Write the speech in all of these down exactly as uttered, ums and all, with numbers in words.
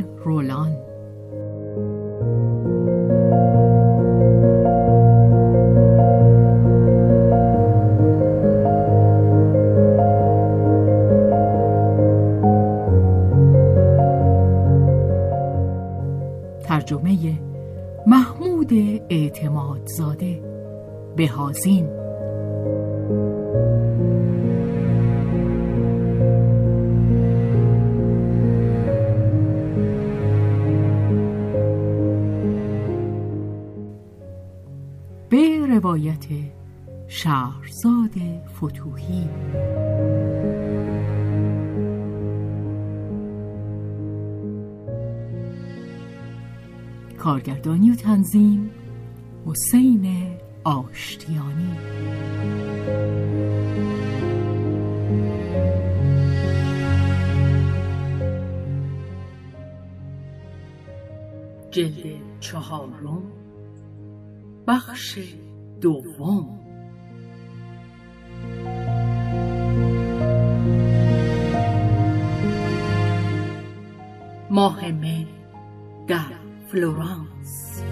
رولان. ترجمه محمود اعتمادزاده بهازین. به روایت شهرزاد فتوحی. کارگردانی و تنظیم حسین آشتیانی. جلد چهارم، بخش دوم. ماه می در فلورانس.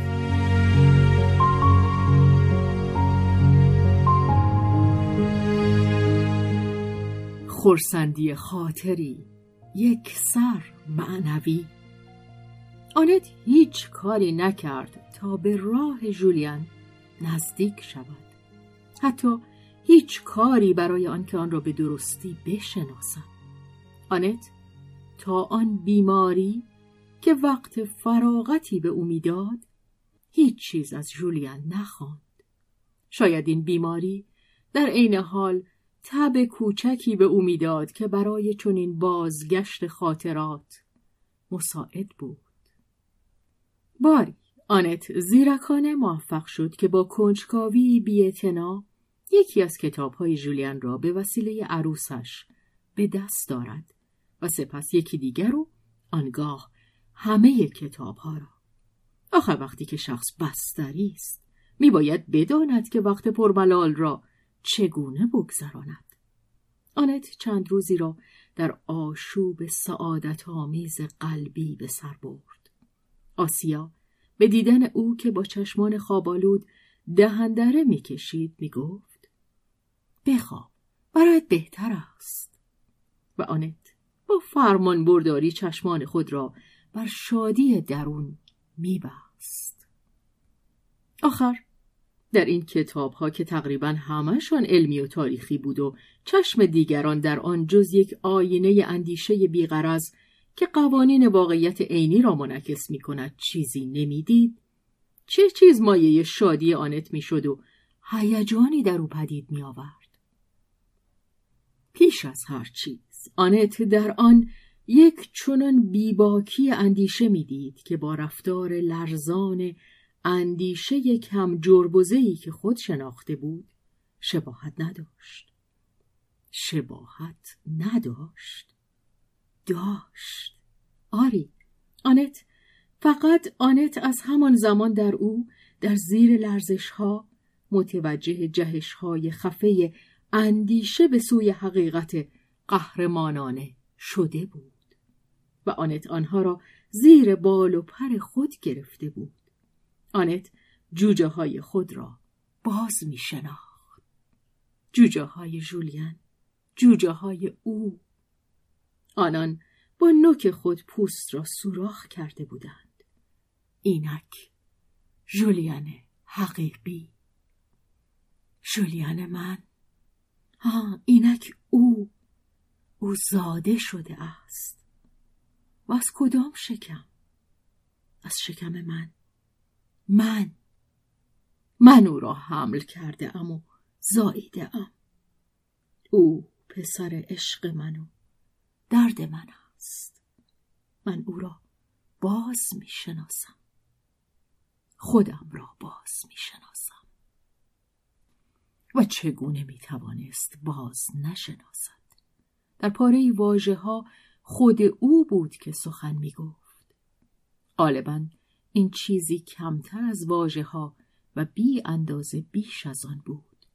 خرسندی خاطری، یک سر معنوی. آنت هیچ کاری نکرد تا به راه ژولین نزدیک شود، حتی هیچ کاری برای آنکه آن را به درستی بشناسد. آنت تا آن بیماری که وقت فراغتی به او میداد هیچ چیز از ژولین نخواند. شاید این بیماری در عین حال تب کوچکی به او میداد که برای چنین بازگشت خاطرات مساعد بود. باری آنت زیرکانه موفق شد که با کنجکاوی بی‌اعتنا یکی از کتاب‌های ژولین را به وسیله عروسش به دست دارد و سپس یکی دیگر رو، آنگاه همه کتاب‌ها را. آخر وقتی که شخص بستری است می‌باید بداند که وقت پرملال را چگونه بگذراند. آنت چند روزی را در آشوب سعادت‌آمیز قلبی به سر برد. آسیا به دیدن او که با چشمان خوابالود دهندره می کشید می گفت بخواب، برایت بهتر است. و آنت با فرمان برداری چشمان خود را بر شادی درون می بست. آخر در این کتاب ها که تقریبا همه‌شان علمی و تاریخی بود و چشم دیگران در آن جز یک آینه اندیشه بی‌غرض که قوانین واقعیت عینی را منعکس می کند چیزی نمیدید، چه چیز مایه شادی آنت می شد و هیجانی در او پدید می آورد. پیش از هر چیز آنت در آن یک چنان بیباکی اندیشه می دید که با رفتار لرزان اندیشه کم جربوزه‌ای که خود شناخته بود شباهت نداشت. شباهت نداشت؟ داشت. آری، آنت، فقط آنت از همان زمان در او، در زیر لرزش ها، متوجه جهش های خفه اندیشه به سوی حقیقت قهرمانانه شده بود و آنت آنها را زیر بال و پر خود گرفته بود. آنت جوجه های خود را باز می شناخت. جوجه های ژولین، جوجه های او. آنان با نوک خود پوست را سوراخ کرده بودند. اینک ژولین حقیقی، ژولین من. ها، اینک او، او زاده شده است. و از کدام شکم؟ از شکم من. من من او را حمل کرده ام و زاییده ام. او پسر عشق منو درد من است. من او را باز می شناسم. خودم را باز می شناسم و چگونه می توانست باز نشناسد؟ در پاره واژه ها خود او بود که سخن می گفت. غالباً این چیزی کمتر از واژه ها و بی اندازه بیش از آن بود.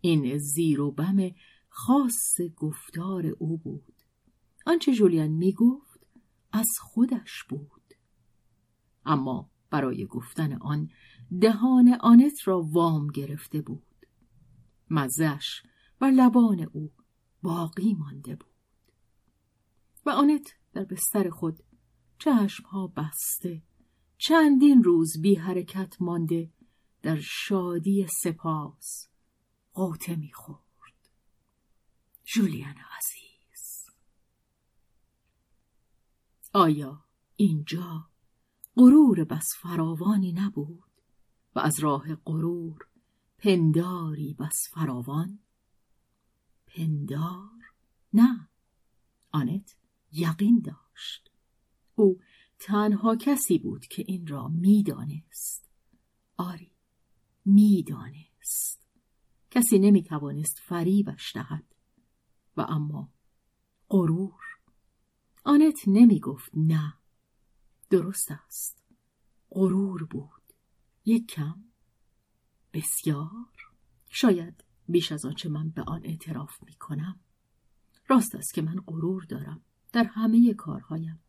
این زیر و بم خاص گفتار او بود. آنچه ژولین می گفت از خودش بود، اما برای گفتن آن دهان آنت را وام گرفته بود. مزش و لبان او باقی مانده بود و آنت در بستر خود چشمها بسته چندین روز بی حرکت مانده در شادی سپاس غوطه می خورد. ژولین عزیز، آیا اینجا غرور بس فراوانی نبود و از راه غرور پنداری بس فراوان؟ پندار؟ نه، آنت یقین داشت. او تنها کسی بود که این را می دانست. آری، می دانست. کسی نمی توانست فریبش دهد. و اما غرور. آنت نمی گفت نه، درست است، غرور بود، یک کم، بسیار، شاید بیش از آنچه من به آن اعتراف می کنم. راست است که من غرور دارم در همه کارهایم،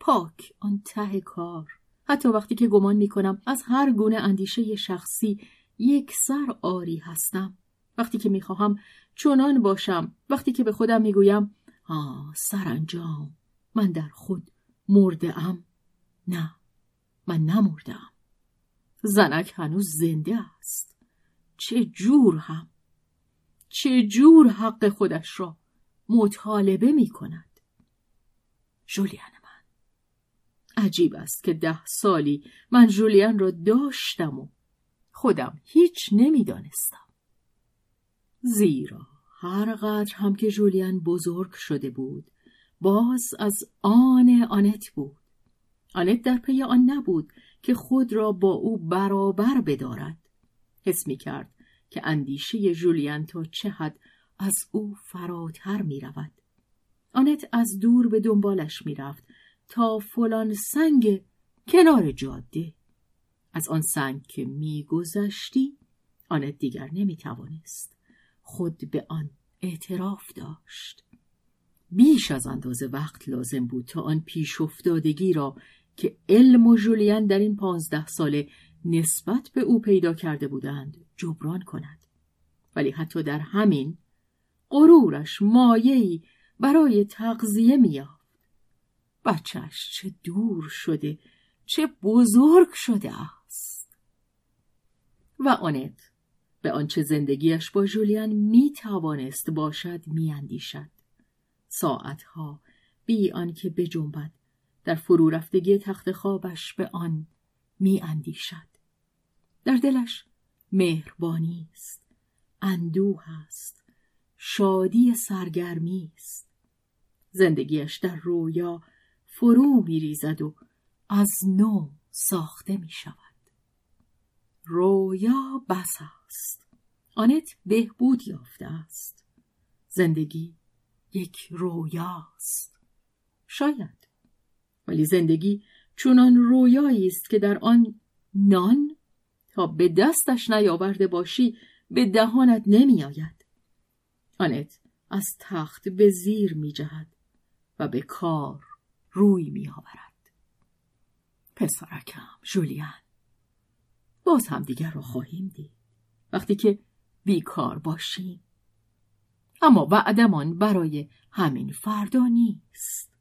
پاک آن ته کار، حتی وقتی که گمان می کنم از هر گونه اندیشه شخصی یک سر آری هستم، وقتی که می خواهم چنان باشم، وقتی که به خودم می گویم آه سرانجام من در خود مرده ام. نه، من نمردم. زنک هنوز زنده است. چه جور هم، چه جور حق خودش را مطالبه می کند. ژولین من، عجیب است که ده سالی من ژولین را داشتم و خودم هیچ نمی دانستم. زیرا هرقدر هم که ژولین بزرگ شده بود، باز از آن آنت بود. آنت در پی آن نبود که خود را با او برابر بدارد. حس می کرد که اندیشه ژولین تا چه حد از او فراتر می رود. آنت از دور به دنبالش می رفت تا فلان سنگ کنار جاده. از آن سنگ که می گذشتی آنت دیگر نمی توانست. خود به آن اعتراف داشت. بیش از اندازه وقت لازم بود تا آن پیش افتادگی را که علم و ژولین در این پانزده ساله نسبت به او پیدا کرده بودند جبران کند. ولی حتی در همین غرورش مایه‌ای برای تغذیه می‌یافت. بچهش چه دور شده، چه بزرگ شده است. و آنت به آنچه زندگیش با ژولین می‌توانست باشد می‌اندیشد. ساعتها بی آنکه بجنبد در فرو رفتگی تخت خوابش به آن می اندیشد. در دلش مهربانی است، اندوه است، شادی سرگرمی است. زندگیش در رویا فرو می ریزد و از نو ساخته می شود. رویا بس است. آنت بهبود یافته است. زندگی یک رویاست، شاید، ولی زندگی چونان رویایی است که در آن نان تا به دستش نیاورده باشی به دهانت نمی آید. آنت از تخت به زیر می جهد و به کار روی می آورد. پسرکم ژولین، باز هم دیگر رو خواهیم دید وقتی که بیکار باشیم، اما بعدمان برای همین فردا نیست.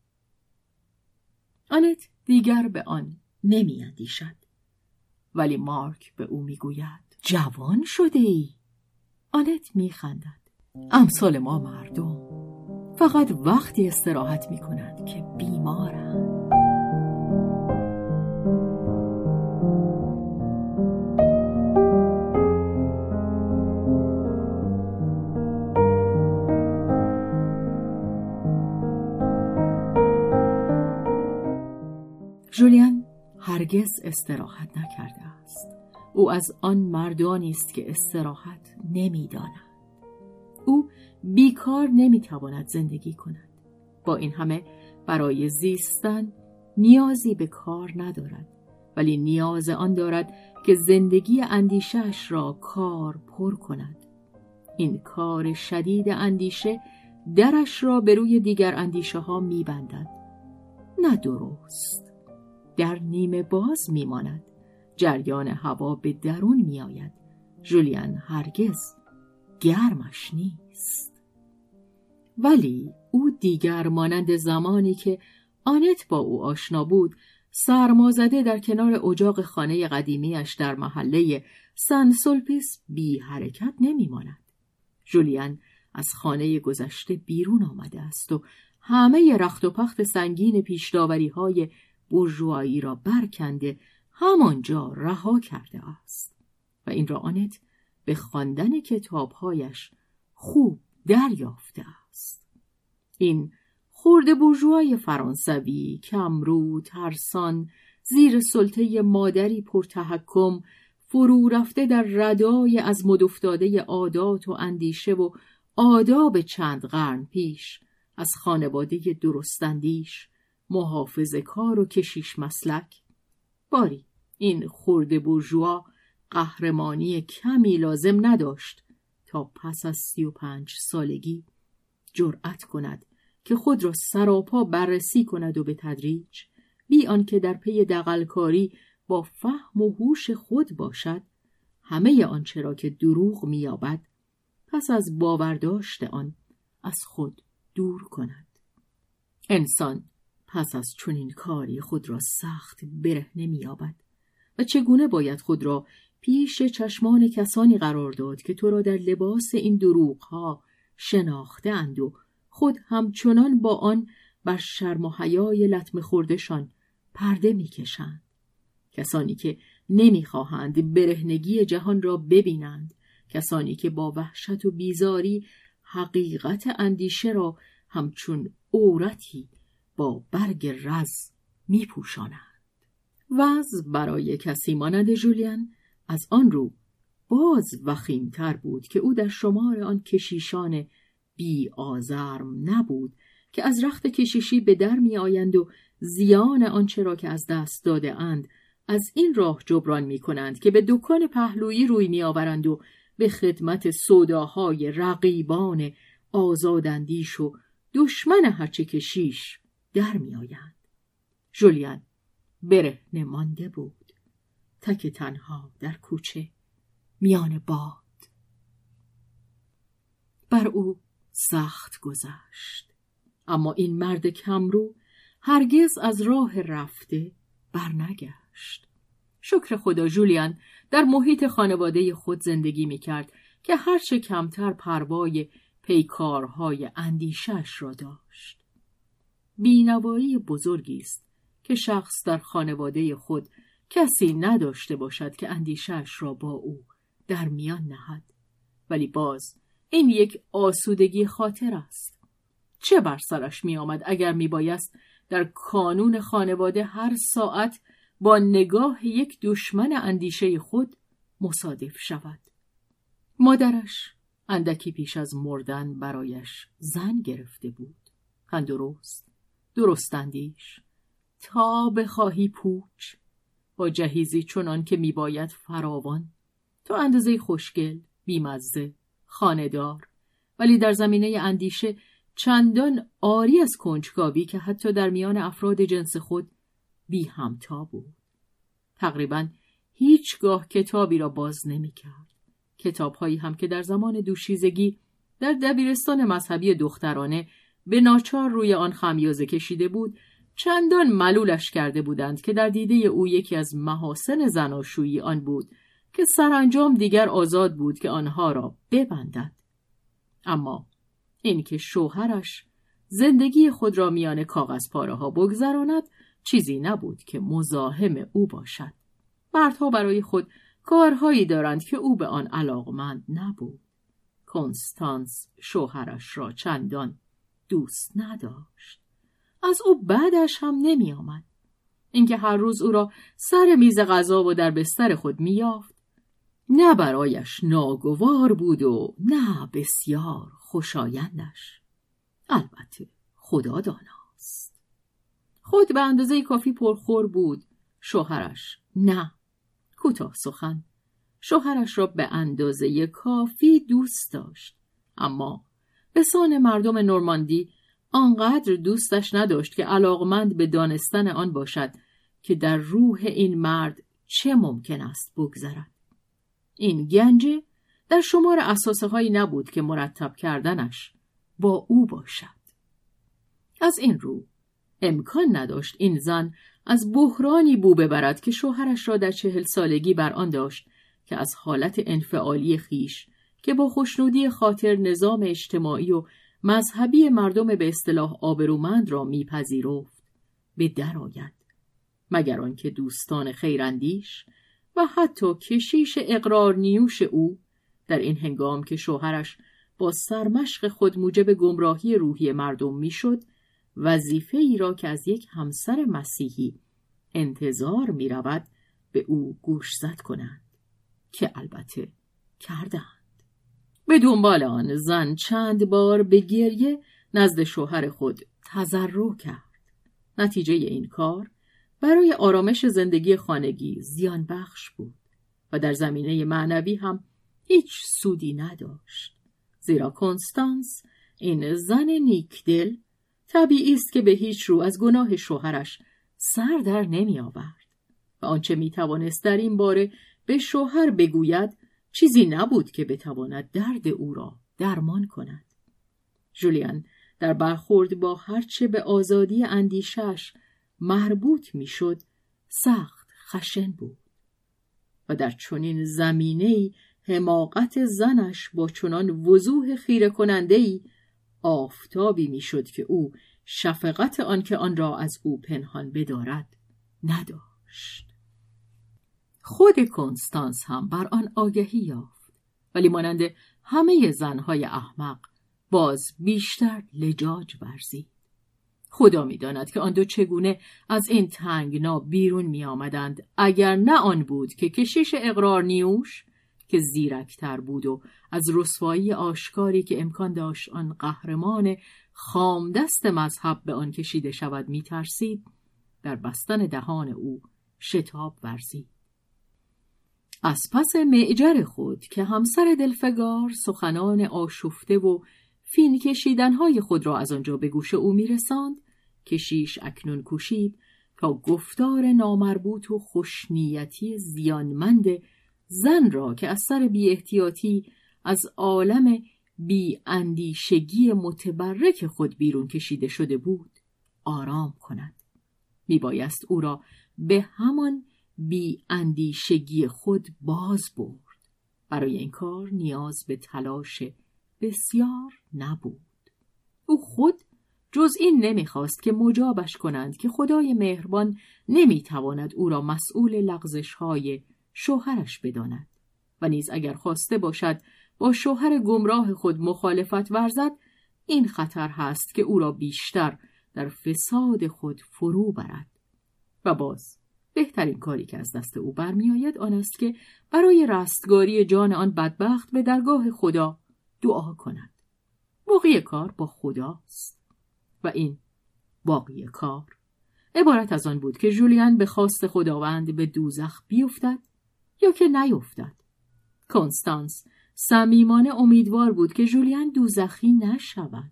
آنت دیگر به آن نمی اندیشد. ولی مارک به او می گوید جوان شده ای. آنت می خندد. امثال ما مردم فقط وقتی استراحت می کنند که بیمارند. هرگز استراحت نکرده است. او از آن مردانی است که استراحت نمی‌داند. او بیکار نمی‌تواند زندگی کند. با این همه برای زیستن نیازی به کار ندارد، ولی نیاز آن دارد که زندگی اندیشه‌اش را کار پر کند. این کار شدید اندیشه درش را به روی دیگر اندیشه ها می بندد. نه درست. در نیمه باز می ماند. جریان هوا به درون می آید. ژولین هرگز گرمش نیست. ولی او دیگر مانند زمانی که آنت با او آشنا بود، سرمازده در کنار اجاق خانه قدیمیش در محله سن سولپیس بی حرکت نمی ماند. ژولین از خانه گذشته بیرون آمده است و همه رخت و پخت سنگین پیش‌داوری‌های بورژوایی را برکنده همانجا رها کرده است و این را آنت به خواندن کتاب‌هایش خوب دریافته است. این خرد بورژوای فرانسوی کمرو، ترسان، زیر سلطه مادری پرتحکم، فرو رفته در ردای از مد افتاده عادات و اندیشه و آداب چند قرن پیش، از خانواده درستندیش، محافظه کار و کشیش مسلک. باری این خرد بورژوا قهرمانی کمی لازم نداشت تا پس از سی و پنج سالگی جرأت کند که خود را سراپا بررسی کند و به تدریج بی آنکه در پی دغلکاری با فهم و هوش خود باشد، همه آنچه را که دروغ می‌یابد پس از باورداشت آن از خود دور کند. انسان پس از چنین کاری خود را سخت برهنه می‌یابد و چگونه باید خود را پیش چشمان کسانی قرار داد که تو را در لباس این دروغ‌ها شناخته اند و خود همچنان با آن بر شرم و حیای لطمه خورده‌شان پرده می‌کشند. کسانی که نمی‌خواهند برهنگی جهان را ببینند، کسانی که با وحشت و بیزاری حقیقت اندیشه را همچون عورتی با برگ رز می‌پوشانند. وضع برای کسی مانند ژولین از آن رو باز وخیم‌تر بود که او در شمار آن کشیشان بی آزرم نبود که از رخت کشیشی به در می‌آیند و زیان آنچه را که از دست داده اند از این راه جبران می کنند که به دکان پهلویی روی می آورند و به خدمت سوداهای رقیبان آزاداندیش و دشمن هرچه کشیش در می آیند. ژولین برهنه مانده بود، تک تنها در کوچه میان باد. بر او سخت گذشت، اما این مرد کمرو هرگز از راه رفته برنگشت. شکر خدا ژولین در محیط خانواده خود زندگی می کرد که هرچه کمتر پروای پیکارهای اندیشش را داشت. بینوایی بزرگی است که شخص در خانواده خود کسی نداشته باشد که اندیشش را با او در میان نهد، ولی باز این یک آسودگی خاطر است. چه بر سرش می آمد اگر می بایست در کانون خانواده هر ساعت با نگاه یک دشمن اندیشه خود مصادف شود. مادرش اندکی پیش از مردن برایش زن گرفته بود. تندرست، درست اندیش، تا بخواهی پوچ، با جهیزی چنان که میباید فراوان، تا اندازه خوشگل، بیمزه، خانه‌دار، ولی در زمینه اندیشه چندان عاری از کنجکاوی که حتی در میان افراد جنس خود بی همتا بود. تقریبا هیچگاه کتابی را باز نمی کرد. کتابهایی هم که در زمان دوشیزگی در دبیرستان مذهبی دخترانه به ناچار روی آن خمیازه کشیده بود، چندان ملولش کرده بودند که در دیده او یکی از محاسن زناشویی آن بود که سرانجام دیگر آزاد بود که آنها را ببندد. اما اینکه شوهرش زندگی خود را میان کاغذ پاره ها بگذراند چیزی نبود که مزاحم او باشد. مردها برای خود کارهایی دارند که او به آن علاقمند نبود. کنستانس شوهرش را چندان دوست نداشت. از او بعدش هم نمی آمد. اینکه هر روز او را سر میز غذا و در بستر خود می‌یافت، نه برایش ناگوار بود و نه بسیار خوشایندش. البته خدا داناست. خود به اندازه کافی پرخور بود، شوهرش نه، کوتاه سخن. شوهرش را به اندازه کافی دوست داشت، اما به سان مردم نورماندی آنقدر دوستش نداشت که علاقمند به دانستن آن باشد که در روح این مرد چه ممکن است بگذرد. این گنج در شمار اساسه هایی نبود که مرتب کردنش با او باشد. از این رو امکان نداشت این زن از بحرانی بو ببرد که شوهرش را در چهل سالگی بر آن داشت که از حالت انفعالی خیش که با خوشنودی خاطر نظام اجتماعی و مذهبی مردم به اصطلاح آبرومند را میپذیرفت به در آید، مگر آنکه دوستان خیراندیش و حتی کشیش اقرار نیوش او در این هنگام که شوهرش با سرمشق خود موجب گمراهی روحی مردم میشد، وظیفه ای را که از یک همسر مسیحی انتظار می رود به او گوشزد کنند، که البته کردند. به دنبال آن زن چند بار به گریه نزد شوهر خود تضرع کرد. نتیجه این کار برای آرامش زندگی خانگی زیان بخش بود و در زمینه معنوی هم هیچ سودی نداشت، زیرا کنستانس این زن نیکدل طبیعی است که به هیچ رو از گناه شوهرش سر در نمی آورد و آنچه می توانست در این باره به شوهر بگوید چیزی نبود که بتواند درد او را درمان کند. ژولین در برخورد با هرچه به آزادی اندیشش مربوط می شد سخت خشن بود و در چنین زمینه‌ای حماقت زنش با چنان وضوح خیره کننده‌ای آفتابی می شد که او شفقت آن که آن را از او پنهان بدارد نداشت. خود کنستانس هم بر آن آگهی یافت، ولی مانند همه زنهای احمق باز بیشتر لجاج ورزید. خدا می داند که آن دو چگونه از این تنگنا بیرون می آمدند، اگر نه آن بود که کشیش اقرار نیوش که زیرکتر بود و از رسوایی آشکاری که امکان داشت آن قهرمان خامدست مذهب به آن کشیده شود می ترسید، در بستن دهان او شتاب ورزید. از پس معجر خود که همسر دلفگار سخنان آشفته و فین کشیدنهای خود را از آنجا به گوش او میرساند، کشیش اکنون کوشید تا گفتار نامربوط و خوشنیتی زیانمند زن را که از سر بی احتیاطی از عالم بی اندیشگی متبرک خود بیرون کشیده شده بود آرام کند. میبایست او را به همان بی اندیشگی خود باز برد. برای این کار نیاز به تلاش بسیار نبود. او خود جز این نمیخواست که مجابش کنند که خدای مهربان نمیتواند او را مسئول لغزش‌های شوهرش بداند و نیز اگر خواسته باشد با شوهر گمراه خود مخالفت ورزد، این خطر هست که او را بیشتر در فساد خود فرو برد. و باز بهترین کاری که از دست او برمی آید آن است که برای رستگاری جان آن بدبخت به درگاه خدا دعا کند. باقی کار با خداست. و این باقی کار عبارت از آن بود که ژولین به خواست خداوند به دوزخ بیفتد یا که نیفتد. کنستانس صمیمانه امیدوار بود که ژولین دوزخی نشود،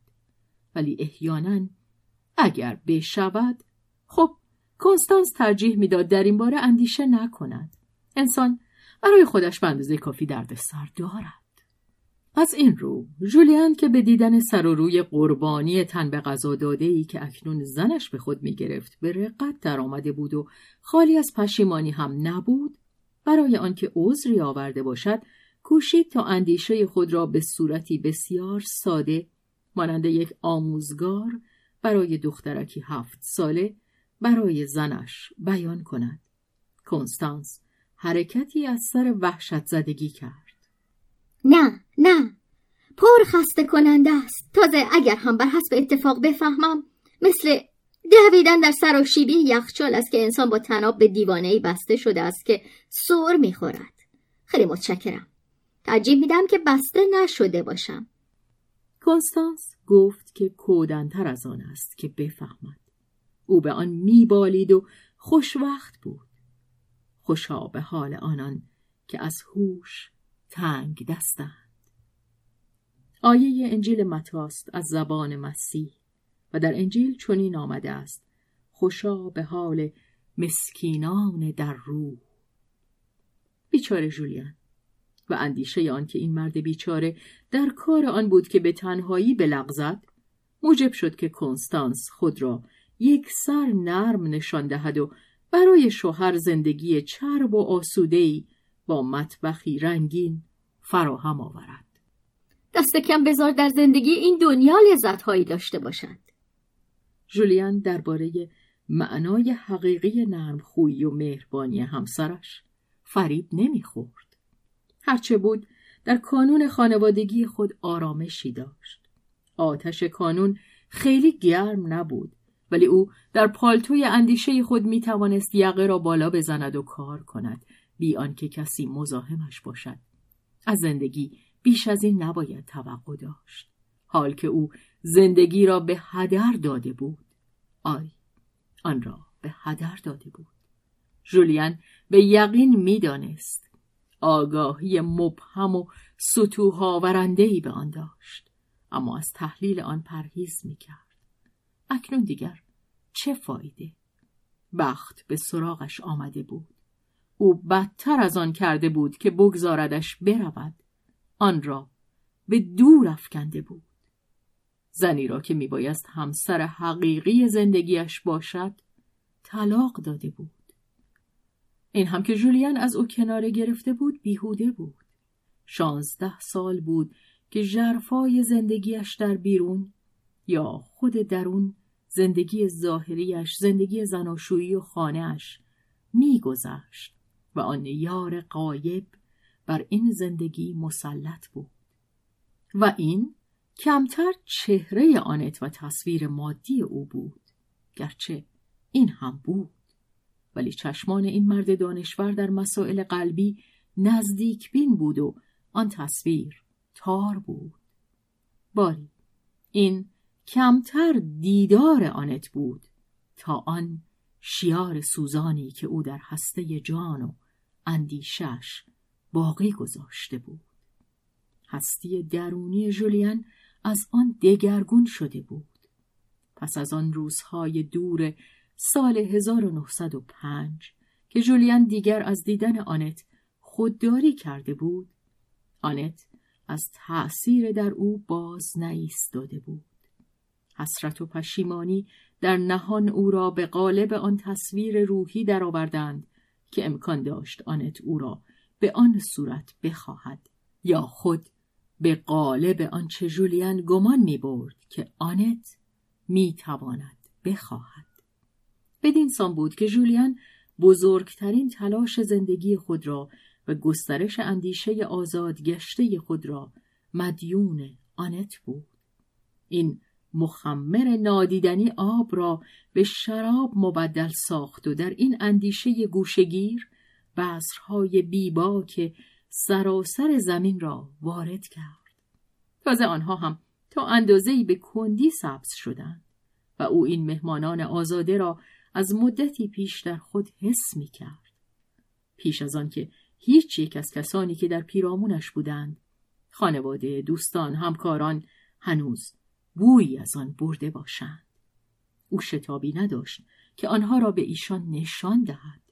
ولی احیانا اگر بشود، خب کنستانس ترجیح میداد در این باره اندیشه نکند. انسان برای خودش به اندازه کافی دردسر دارد. از این رو ژولین که به دیدن سر و روی قربانی تن به قضا داده‌ای که اکنون زنش به خود میگرفت به رقت در آمده بود و خالی از پشیمانی هم نبود، برای آنکه عذری آورده باشد کوشید تا اندیشه خود را به صورتی بسیار ساده مانند یک آموزگار برای دخترکی هفت ساله برای زنش بیان کند. کنستانس حرکتی از سر وحشت زدگی کرد. نه نه پرخسته کننده است. تازه اگر هم بر حسب اتفاق بفهمم مثل دویدن در سر و شیبی یخچال است که انسان با تناب به دیوانه‌ای بسته شده است که سر می‌خورد. خیلی متشکرم. تعجب می‌دم که بسته نشده باشم. کنستانس گفت که کودن‌تر از آن است که بفهمد. او به آن می‌بالید و خوشوقت بود. خوشا به حال آنان که از هوش تنگ دستند. آیه انجیل متاست از زبان مسیح و در انجیل چنین آمده است: خوشا به حال مسکینان در روح. بیچاره ژولین و اندیشه آن که این مرد بیچاره در کار آن بود که به تنهایی بلغزد موجب شد که کنستانس خود را یک سر نرم نشان دهد و برای شوهر زندگی چرب و آسوده‌ای با مطبخی رنگین فراهم آورد. دست کم بذار در زندگی این دنیا لذت‌هایی داشته باشند. ژولین درباره معنای حقیقی نرمخویی و مهربانی همسرش فریب نمی‌خورد. هرچه بود در کانون خانوادگی خود آرامشی داشت. آتش کانون خیلی گرم نبود، ولی او در پالتوی اندیشه خود می‌توانست یقه را بالا بزند و کار کند بی آنکه کسی مزاحمش باشد. از زندگی بیش از این نباید توقع داشت، حال که او زندگی را به هدر داده بود. آی آن را به هدر داده بود. ژولین به یقین می‌دانست. آگاهی مبهم و ستوهاورنده‌ای به آن داشت، اما از تحلیل آن پرهیز می‌کرد. اکنون دیگر چه فایده؟ بخت به سراغش آمده بود. او بدتر از آن کرده بود که بگذاردش برود. آن را به دور افکنده بود. زنی را که میبایست همسر حقیقی زندگیش باشد طلاق داده بود. این هم که ژولین از او کناره گرفته بود بیهوده بود. شانزده سال بود که ژرفای زندگیش در بیرون یا خود درون، زندگی ظاهریش، زندگی زناشویی و خانهش میگذشت و آن یار غایب بر این زندگی مسلط بود و این کمتر چهره آنت و تصویر مادی او بود. گرچه این هم بود، ولی چشمان این مرد دانشور در مسائل قلبی نزدیک بین بود و آن تصویر تار بود. باری این کمتر دیدار آنت بود تا آن شیار سوزانی که او در هسته جان و اندیشش باقی گذاشته بود. هستی درونی ژولین از آن دگرگون شده بود. پس از آن روزهای دور سال هزار و نهصد و پنج که ژولین دیگر از دیدن آنت خودداری کرده بود، آنت از تأثیر در او باز نایستاده بود. حسرت و پشیمانی در نهان او را به قالب آن تصویر روحی درآوردند که امکان داشت آنت او را به آن صورت بخواهد یا خود به قالب آنچه ژولین گمان می‌برد که آنت می‌تواند بخواهد. بدین سان بود که ژولین بزرگترین تلاش زندگی خود را و گسترش اندیشه آزادگشته خود را مدیون آنت بود. این مخمر نادیدنی آب را به شراب مبدل ساخت و در این اندیشه گوشگیر بذرهای بیبا که سراسر زمین را وارد کرد. تازه آنها هم تا اندازه‌ای به کندی سبز شدند و او این مهمانان آزاده را از مدتی پیش در خود حس می کرد. پیش از آن که هیچ یک از کسانی که در پیرامونش بودند، خانواده، دوستان، همکاران، هنوز بویی از آن برده باشند. او شتابی نداشت که آنها را به ایشان نشان دهد.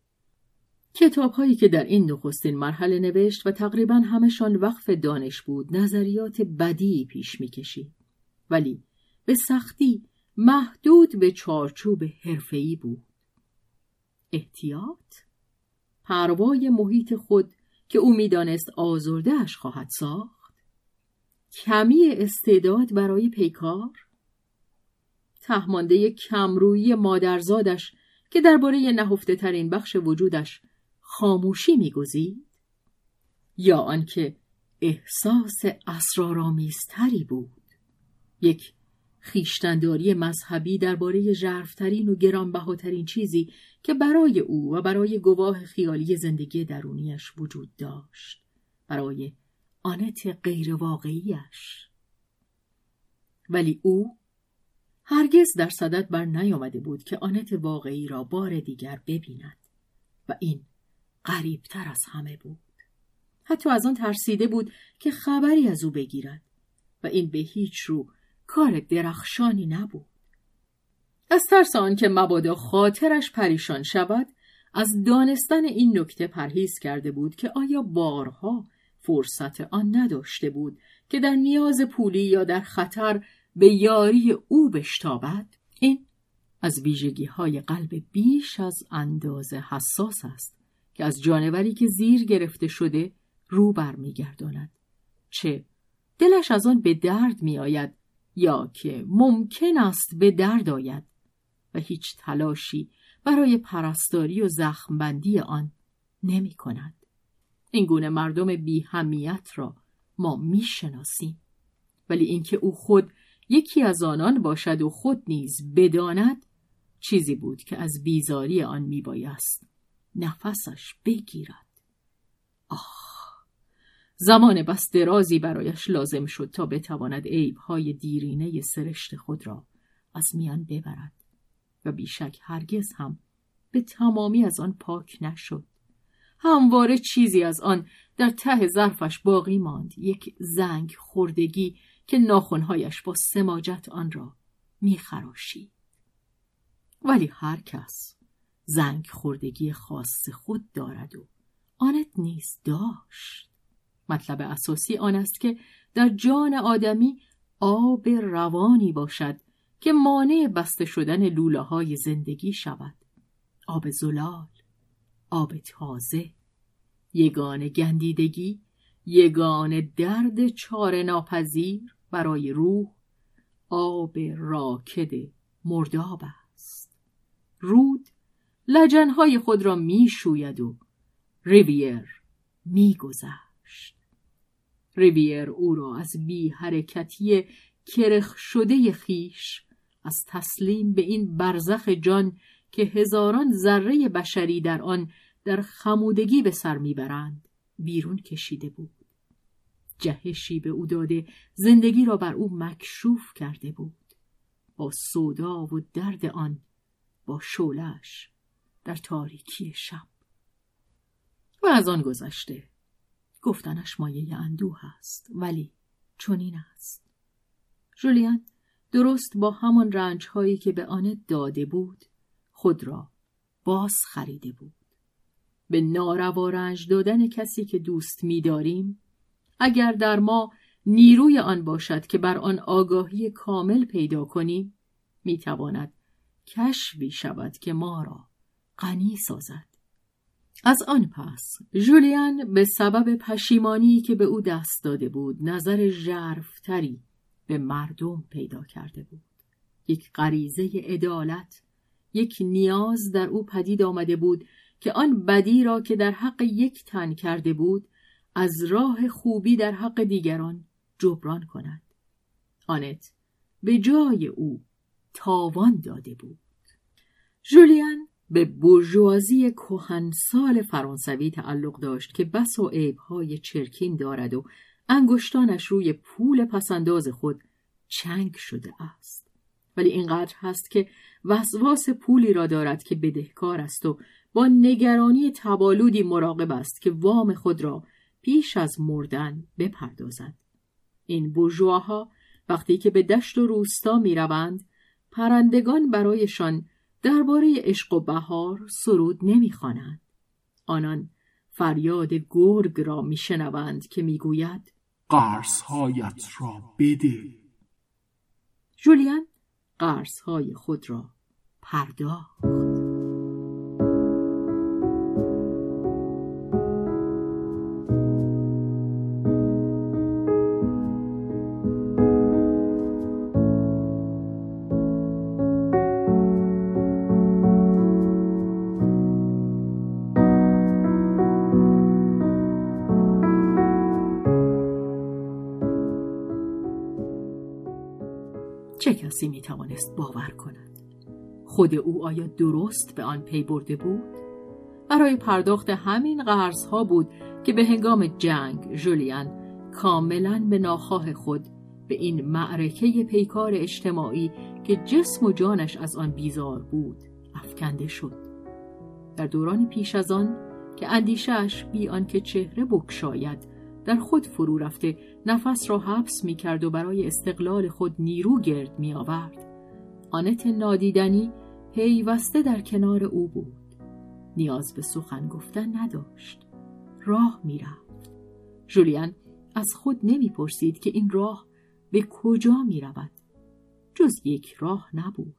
کتاب هایی که در این نخستین مرحله نوشت و تقریبا همشان وقف دانش بود، نظریات بدی پیش می کشید، ولی به سختی محدود به چارچوب حرفه‌ای بود. احتیاط، پروای محیط خود که او می دانست آزرده اش خواهد ساخت، کمی استعداد برای پیکار، تهمانده کمرویی مادرزادش که درباره نهفته ترین بخش وجودش خاموشی می‌گزید، یا آنکه احساس اسرارآمیزتری بود، یک خویشتنداری مذهبی درباره ژرف‌ترین و گرانبهاترین چیزی که برای او و برای گواه خیالی زندگی درونیش وجود داشت، برای آنت غیرواقعیش. ولی او هرگز در صدد بر نیامده بود که آنت واقعی را بار دیگر ببیند و این غریب‌تر از همه بود. حتی از آن ترسیده بود که خبری از او بگیرد و این به هیچ رو کار درخشانی نبود. از ترس آن که مبادا خاطرش پریشان شود، از دانستن این نکته پرهیز کرده بود که آیا بارها فرصت آن نداشته بود که در نیاز پولی یا در خطر به یاری او بشتابد. این از ویژگی‌های قلب بیش از اندازه حساس است که از جانوری که زیر گرفته شده رو برمیگرداند، چه دلش از آن به درد می آید یا که ممکن است به درد آید و هیچ تلاشی برای پرستاری و زخمبندی آن نمی کند. این گونه مردم بی‌همیت را ما می شناسیم، ولی اینکه او خود یکی از آنان باشد و خود نیز بداند چیزی بود که از بیزاری آن می بایست نفسش بگیرد. آه، زمان بس درازی برایش لازم شد تا بتواند عیب‌های دیرینه سرشت خود را از میان ببرد و بیشک هرگز هم به تمامی از آن پاک نشد. همواره چیزی از آن در ته ظرفش باقی ماند، یک زنگ خوردگی که ناخنهایش با سماجت آن را می‌خراشید. ولی هر کس زنگ خوردگی خاص خود دارد و آنت نیز داشت. مطلب اساسی آن است که در جان آدمی آب روانی باشد که مانع بسته شدن لوله‌های زندگی شود. آب زلال، آب تازه، یگانه گندیدگی، یگانه درد چاره ناپذیر برای روح، آب راکد مرداب است. رود لجن‌های خود را می‌شوید و ریویر می‌گذشت. ریویر او را از بی حرکتی کرخ شده خیش، از تسلیم به این برزخ جان که هزاران ذره بشری در آن در خمودگی به سر میبرند بیرون کشیده بود. جهشی به او داده زندگی را بر او مکشوف کرده بود. با سودا و درد آن، با شعله‌اش در تاریکی شب. و از آن گذشته گفتنش مایه اندوه است، ولی چنین است. ژولین درست با همان رنج‌هایی که به آنت داده بود خود را باز خریده بود. به ناروا رنج دادن کسی که دوست می‌داریم، اگر در ما نیروی آن باشد که بر آن آگاهی کامل پیدا کنیم، می‌تواند کشفی شود که ما را غنی سازد. از آن پس ژولین به سبب پشیمانی که به او دست داده بود نظر ژرف‌تری به مردم پیدا کرده بود. یک غریزه عدالت، یک نیاز در او پدید آمده بود که آن بدی را که در حق یک تن کرده بود از راه خوبی در حق دیگران جبران کند. آنت به جای او تاوان داده بود. ژولین به بورژوازی کهنسال فرانسوی تعلق داشت که بس و عیب‌های چرکین دارد و انگشتانش روی پول پسنداز خود چنگ شده است، ولی اینقدر هست که وسواس پولی را دارد که بدهکار است و با نگرانی تبالودی مراقب است که وام خود را پیش از مردن بپردازد. این بورژواها وقتی که به دشت و روستا می روند، پرندگان برایشان درباره عشق و بهار سرود نمی‌خوانند. آنان فریاد گرگ را می‌شنوند که می‌گوید قرض‌هایت را بده. ژولین قرض‌های خود را پرداخت. چه کسی می توانست باور کند؟ خود او آیا درست به آن پی برده بود؟ برای پرداخت همین قرضها بود که به هنگام جنگ ژولین کاملا به ناخواه خود به این معرکه پیکار اجتماعی که جسم و جانش از آن بیزار بود افکنده شد. در دوران پیش از آن که اندیشه‌اش بی آنکه چهره بکشاید در خود فرو رفته نفس را حبس می کرد و برای استقلال خود نیرو گرد می آورد، آنت نادیدنی پیوسته در کنار او بود. نیاز به سخن گفتن نداشت، راه می رفت. ژولین از خود نمی پرسید که این راه به کجا می رود، جز یک راه نبود،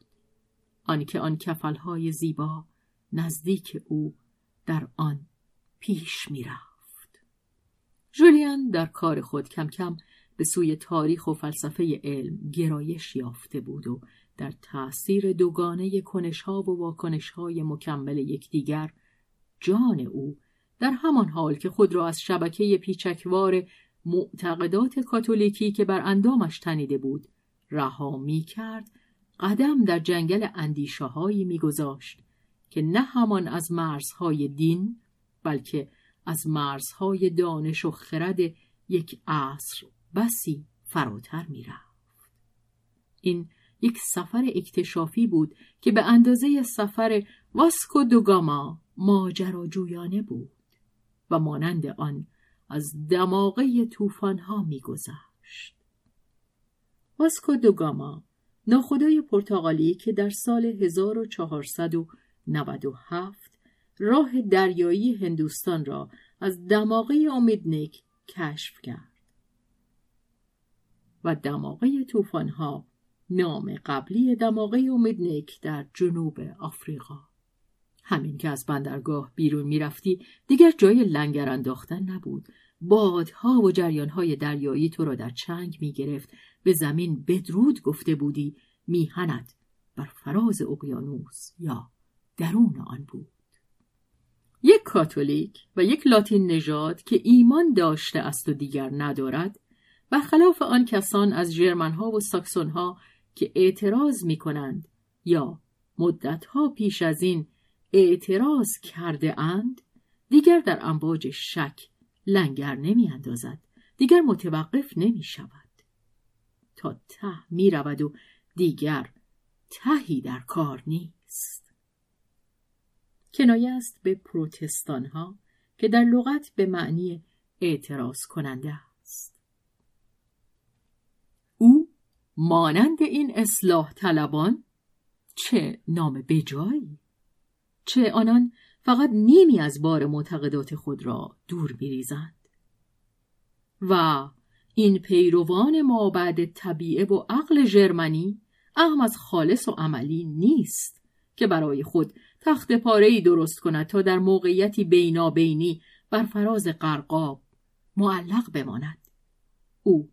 آنکه آن کفلهای زیبا نزدیک او در آن پیش می رفت. ژولین در کار خود کم کم به سوی تاریخ و فلسفه علم گرایش یافته بود و در تأثیر دوگانه کنش‌ها و واکنش‌های مکمل یکدیگر جان او در همان حال که خود را از شبکه پیچکوار معتقدات کاتولیکی که بر اندامش تنیده بود رها می‌کرد، قدم در جنگل اندیشه‌هایی می‌گذاشت که نه همان از مرزهای دین بلکه از مرزهای دانش و خرد یک عصر بسی فراتر می‌رفت. این یک سفر اکتشافی بود که به اندازه سفر واسکو دو گاما ماجراجویانه بود و مانند آن از دماغه طوفان‌ها می‌گذشت. واسکو دو گاما، ناخدای پرتغالی که در سال هزار و چهارصد و نود و هفت راه دریایی هندوستان را از دماغه امیدنک کشف کرد و دماغه طوفان‌ها نام قبلی دماغه امیدنک در جنوب آفریقا. همین که از بندرگاه بیرون می رفتی دیگر جای لنگر انداختن نبود. بادها و جریانهای دریایی تو را در چنگ می گرفت. به زمین بدرود گفته بودی، میهنت بر فراز اقیانوس یا درون آن بود. یک کاتولیک و یک لاتین نژاد که ایمان داشته است و دیگر ندارد، و خلاف آن کسان از ژرمنها و ساکسونها که اعتراض می کنند یا مدتها پیش از این اعتراض کرده اند، دیگر در امواج شک لنگر نمی اندازد، دیگر متوقف نمی شود، تا ته می رود و دیگر تهی در کار نیست. کنایه است به پروتستانها که در لغت به معنی اعتراض کننده است. او مانند این اصلاح طلبان، چه نام بجایی، چه آنان فقط نیمی از بار معتقدات خود را دور می‌ریزند و این پیروان مابعد طبیعه و عقل ژرمنی اهم از خالص و عملی نیست که برای خود تخت پاره‌ای درست کند تا در موقعیتی بینابینی بر فراز قرقاب معلق بماند. او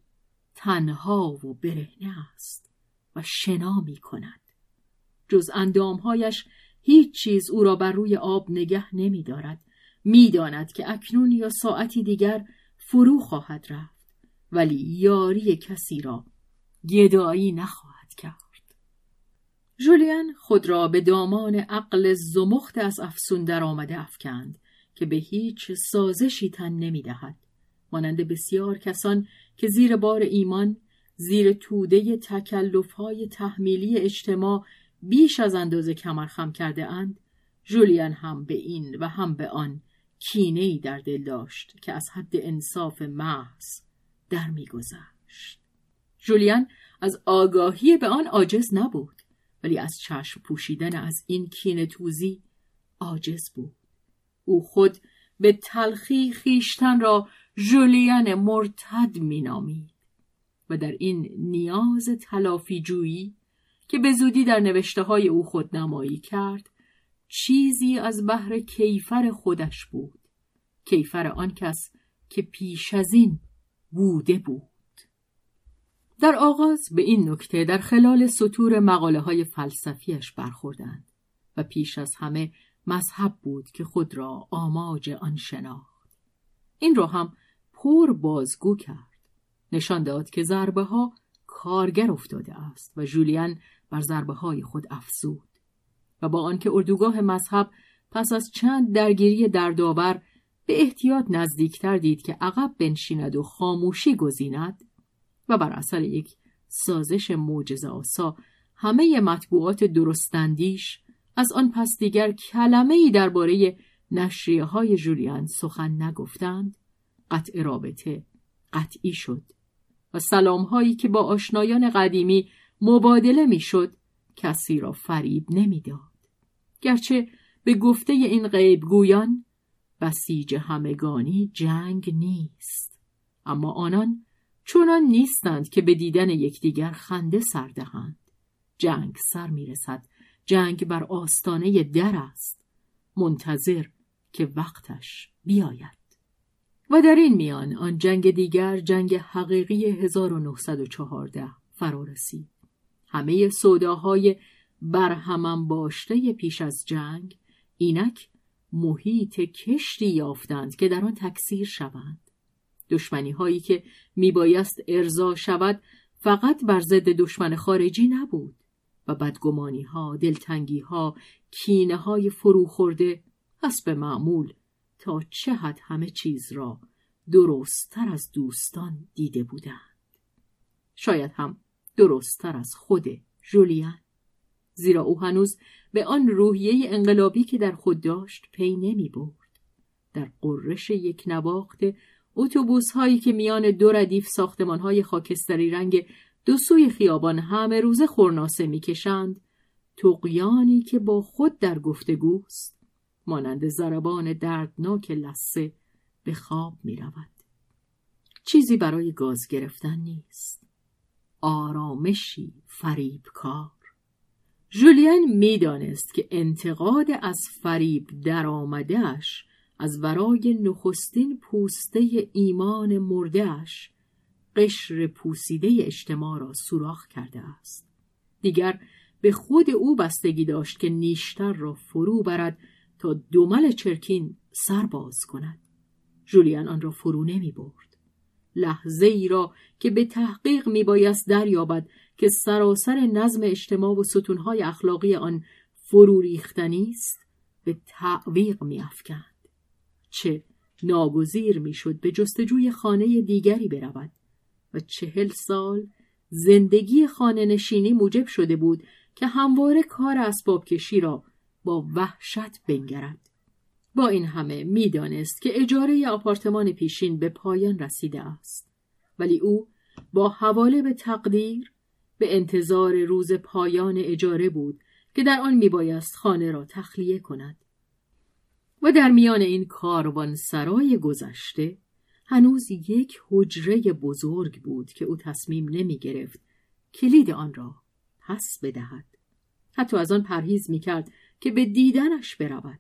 تنها و برهنه است و شنا می کند. جز اندامهایش هیچ چیز او را بر روی آب نگه نمی دارد. می داند که اکنون یا ساعتی دیگر فرو خواهد رفت، ولی یاری کسی را گدایی نخواهد کرد. ژولین خود را به دامان عقل زمخت از افسون در آمده افکند که به هیچ سازشی تن نمی دهد، مانند بسیار کسان که زیر بار ایمان، زیر توده تکلف‌های تحمیلی اجتماع بیش از اندازه کمر خم کرده اند. ژولین هم به این و هم به آن کینه‌ای در دل داشت که از حد انصاف محض در می‌گذشت. ژولین از آگاهی به آن عاجز نبود، ولی از چشم پوشیدن از این کینه‌توزی عاجز بود. او خود به تلخی خیشتن را ژولین مرتد مینامید و در این نیاز تلافی جویی که به زودی در نوشته های او خود نمایی کرد، چیزی از بحر کیفر خودش بود، کیفر آن کس که پیش از این بوده بود. در آغاز به این نکته در خلال سطور مقاله های فلسفیش برخوردند و پیش از همه مذهب بود که خود را آماج آن شناخت. این را هم پر بازگو کرد، نشان داد که ضربه ها کارگر افتاده است و ژولین بر ضربه‌های خود افزود و با آنکه اردوگاه مذهب پس از چند درگیری دردآور به احتیاط نزدیکتر دید که عقب بنشیند و خاموشی گزیند و بر اثر یک سازش معجزه‌آسا همه مطبوعات درستندیش از آن پس دیگر کلمه‌ای درباره نشریه‌های ژولین سخن نگفتند، قطع رابطه قطعی شد و سلام‌هایی که با آشنایان قدیمی مبادله می‌شد کسی را فریب نمی‌داد، گرچه به گفته این غیبگویان بسیج همگانی جنگ نیست، اما آنان چونان نیستند که به دیدن یکدیگر خنده سر دهند. جنگ سر می‌رسد، جنگ بر آستانه در است، منتظر که وقتش بیاید. و در این میان آن جنگ دیگر، جنگ حقیقی هزار و نهصد و چهارده فرا رسید. همه سوداهای برهمم باشته پیش از جنگ اینک محیط کشتی یافتند که در آن تکثیر شوند. دشمنی هایی که میبایست ارضا شود فقط بر ضد دشمن خارجی نبود و بدگمانی ها، دلتنگی ها، کینه های فروخورده حسب معمول تا چه حد همه چیز را درستتر از دوستان دیده بودند، شاید هم درستتر از خود ژولین، زیرا او هنوز به آن روحیه انقلابی که در خود داشت پی نمی برد. در قررش یک نواخت اتوبوس هایی که میان دو ردیف ساختمان های خاکستری رنگ دو سوی خیابان همه روز خورناسه می کشند، طغیانی که با خود در گفتگوست مانند ضربان دردناک لثه به خواب می رود. چیزی برای گاز گرفتن نیست، آرامشی فریبکار. ژولین می دانست که انتقاد از فریب در آمدهش از ورای نخستین پوسته ایمان مردهش قشر پوسیده اجتماع را سوراخ کرده است. دیگر به خود او بستگی داشت که نیشتر را فرو برد تا دومل چرکین سر باز کند. ژولین آن را فرو نمی برد. لحظه ای را که به تحقیق می بایست دریابد که سراسر نظم اجتماع و ستونهای اخلاقی آن فرو ریختنی است به تعویق می افکند. چه ناگزیر می شد به جستجوی خانه دیگری برود و چهل سال زندگی خانه نشینی موجب شده بود که همواره کار اسباب کشی را با وحشت بنگرد. با این همه می دانست که اجاره آپارتمان پیشین به پایان رسیده است، ولی او با حواله به تقدیر به انتظار روز پایان اجاره بود که در آن می بایست خانه را تخلیه کند. و در میان این کاروانسرای گذشته هنوز یک حجره بزرگ بود که او تصمیم نمی گرفت کلید آن را پس بدهد. حتی از آن پرهیز می کرد که به دیدنش برود.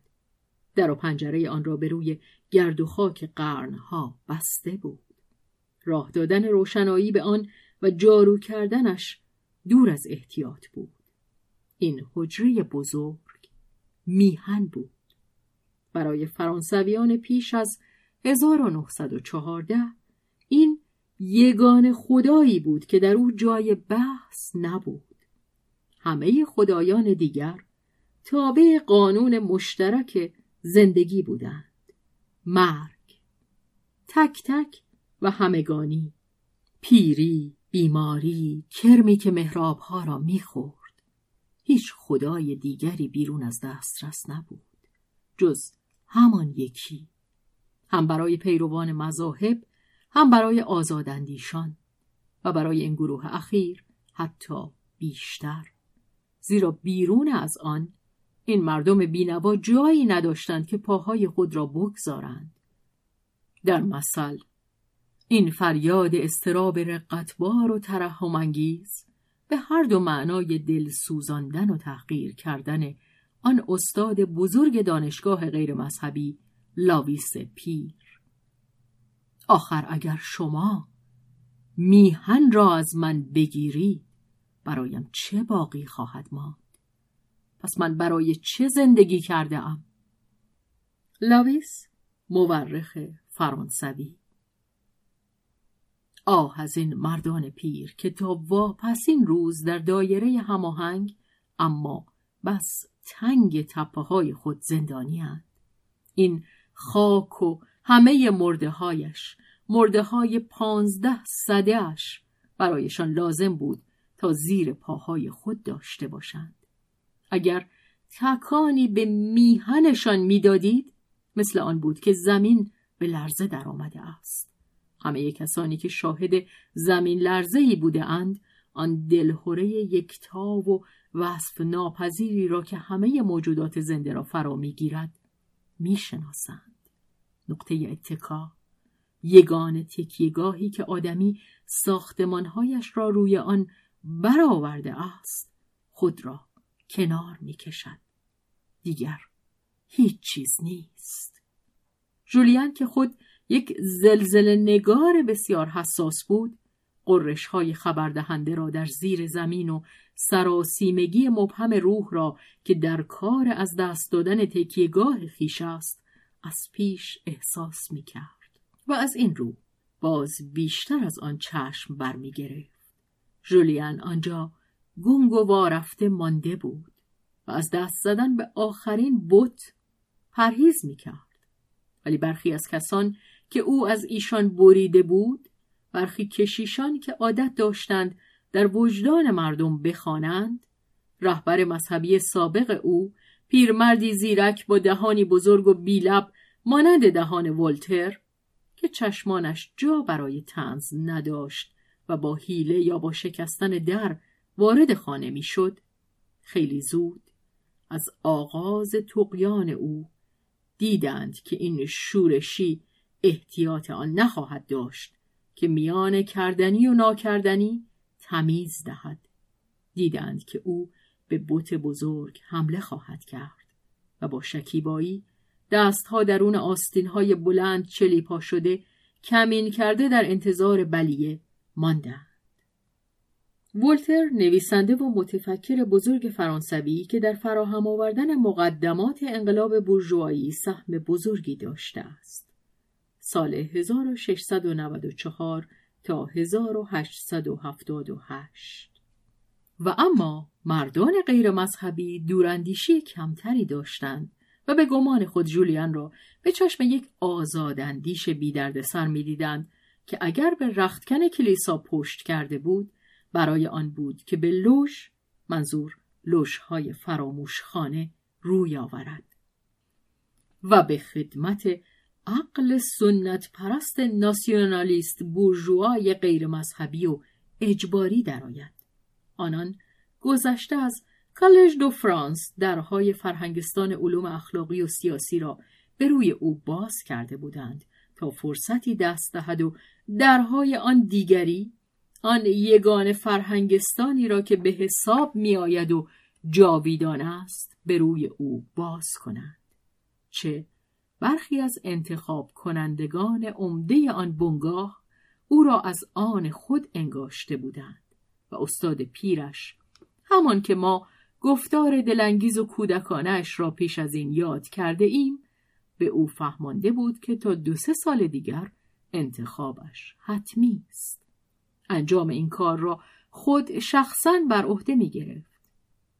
در و پنجره آن را به روی گرد و خاک قرنها بسته بود. راه دادن روشنایی به آن و جارو کردنش دور از احتیاط بود. این حجره بزرگ میهن بود. برای فرانسویان پیش از هزار و نهصد و چهارده این یگان خدایی بود که در او جای بحث نبود. همه خدایان دیگر تابع قانون مشترک زندگی بودند. مرگ، تک تک و همگانی، پیری، بیماری، کرمی که محرابها را میخورد. هیچ خدای دیگری بیرون از دسترس نبود جز همان یکی، هم برای پیروان مذاهب، هم برای آزاداندیشان و برای این گروه اخیر حتی بیشتر، زیرا بیرون از آن این مردم بینوا جایی نداشتند که پاهای خود را بگذارند. در مثل این فریاد اضطراب رقتبار و ترحم انگیز به هر دو معنای دل سوزاندن و تحقیر کردن آن استاد بزرگ دانشگاه غیر مذهبی لاویس پیر. آخر اگر شما میهن را از من بگیری برایم چه باقی خواهد ماند؟ پس من برای چه زندگی کرده ام؟ لاویس مورخ فرانسوی. آه از این مردان پیر که تا واپسین روز در دایره هماهنگ اما بس تنگ تپه های خود زندانی هست. این خاک و همه مرده هایش، مرده های پانزده سدهش برایشان لازم بود تا زیر پاهای خود داشته باشند. اگر تکانی به میهنشان میدادید، مثل آن بود که زمین به لرزه در آمده است. همه کسانی که شاهد زمین لرزه‌ای بوده اند، آن دلهوره یکتا و وصف ناپذیری را که همه موجودات زنده را فرا میگیرد، میشناسند. نقطه اتکا، یگان تکیه‌گاهی که آدمی ساختمانهایش را روی آن برآورده است، خود را کنار میکشد. دیگر هیچ چیز نیست. ژولین که خود یک زلزله نگار بسیار حساس بود، قرش‌های خبردهنده را در زیر زمین و سراسیمگی مبهم روح را که در کار از دست دادن تکیه‌گاه خویش است، از پیش احساس می‌کرد و از این رو باز بیشتر از آن چشم برمی‌گرفت. ژولین آنجا گنگ و وارفته مانده بود و از دست زدن به آخرین بت پرهیز می‌کرد. ولی برخی از کسان که او از ایشان بریده بود، برخی کشیشان که عادت داشتند در وجدان مردم بخوانند، رهبر مذهبی سابق او، پیرمردی زیرک با دهانی بزرگ و بی‌لب مانند دهان ولتر که چشمانش جا برای طنز نداشت و با حیله یا با شکستن در وارد خانه میشد، خیلی زود از آغاز طغیان او دیدند که این شورشی احتیاط آن نخواهد داشت که میان کردنی و ناکردنی تمیز دهد. دیدند که او به بت بزرگ حمله خواهد کرد و با شکیبایی دستها درون آستینهای بلند چلیپا شده کمین کرده در انتظار بلیه ماندند. ولتر، نویسنده و متفکر بزرگ فرانسوی که در فراهم آوردن مقدمات انقلاب بورژوایی سهم بزرگی داشته است، سال هزار و ششصد و نود و چهار تا هزار و هشتصد و هفتاد و هشت. و اما مردان غیر مذهبی دوراندیشی کمتری داشتند و به گمان خود ژولین را به چشم یک آزاداندیش بی دردسر می‌دیدند که اگر به رختکن کلیسا پشت کرده بود، برای آن بود که به لوش، منظور لوش‌های فراموشخانه، روی آورد و به خدمت عقل سنت پرست ناسیونالیست بورژوای غیر مذهبی و اجباری درآید. آنان گذشته از کالیج دو فرانس درهای فرهنگستان علوم اخلاقی و سیاسی را به روی او باز کرده بودند تا فرصتی دست دهد و درهای آن دیگری، آن یگان فرهنگستانی را که به حساب می آید و جاویدانه است، به روی او باز کنند. چه برخی از انتخاب کنندگان عمده آن بنگاه او را از آن خود انگاشته بودند و استاد پیرش، همان که ما گفتار دلانگیز و کودکانه‌اش را پیش از این یاد کرده ایم، به او فهمانده بود که تا دو سه سال دیگر انتخابش حتمی است. انجام این کار را خود شخصاً بر عهده می گرفت.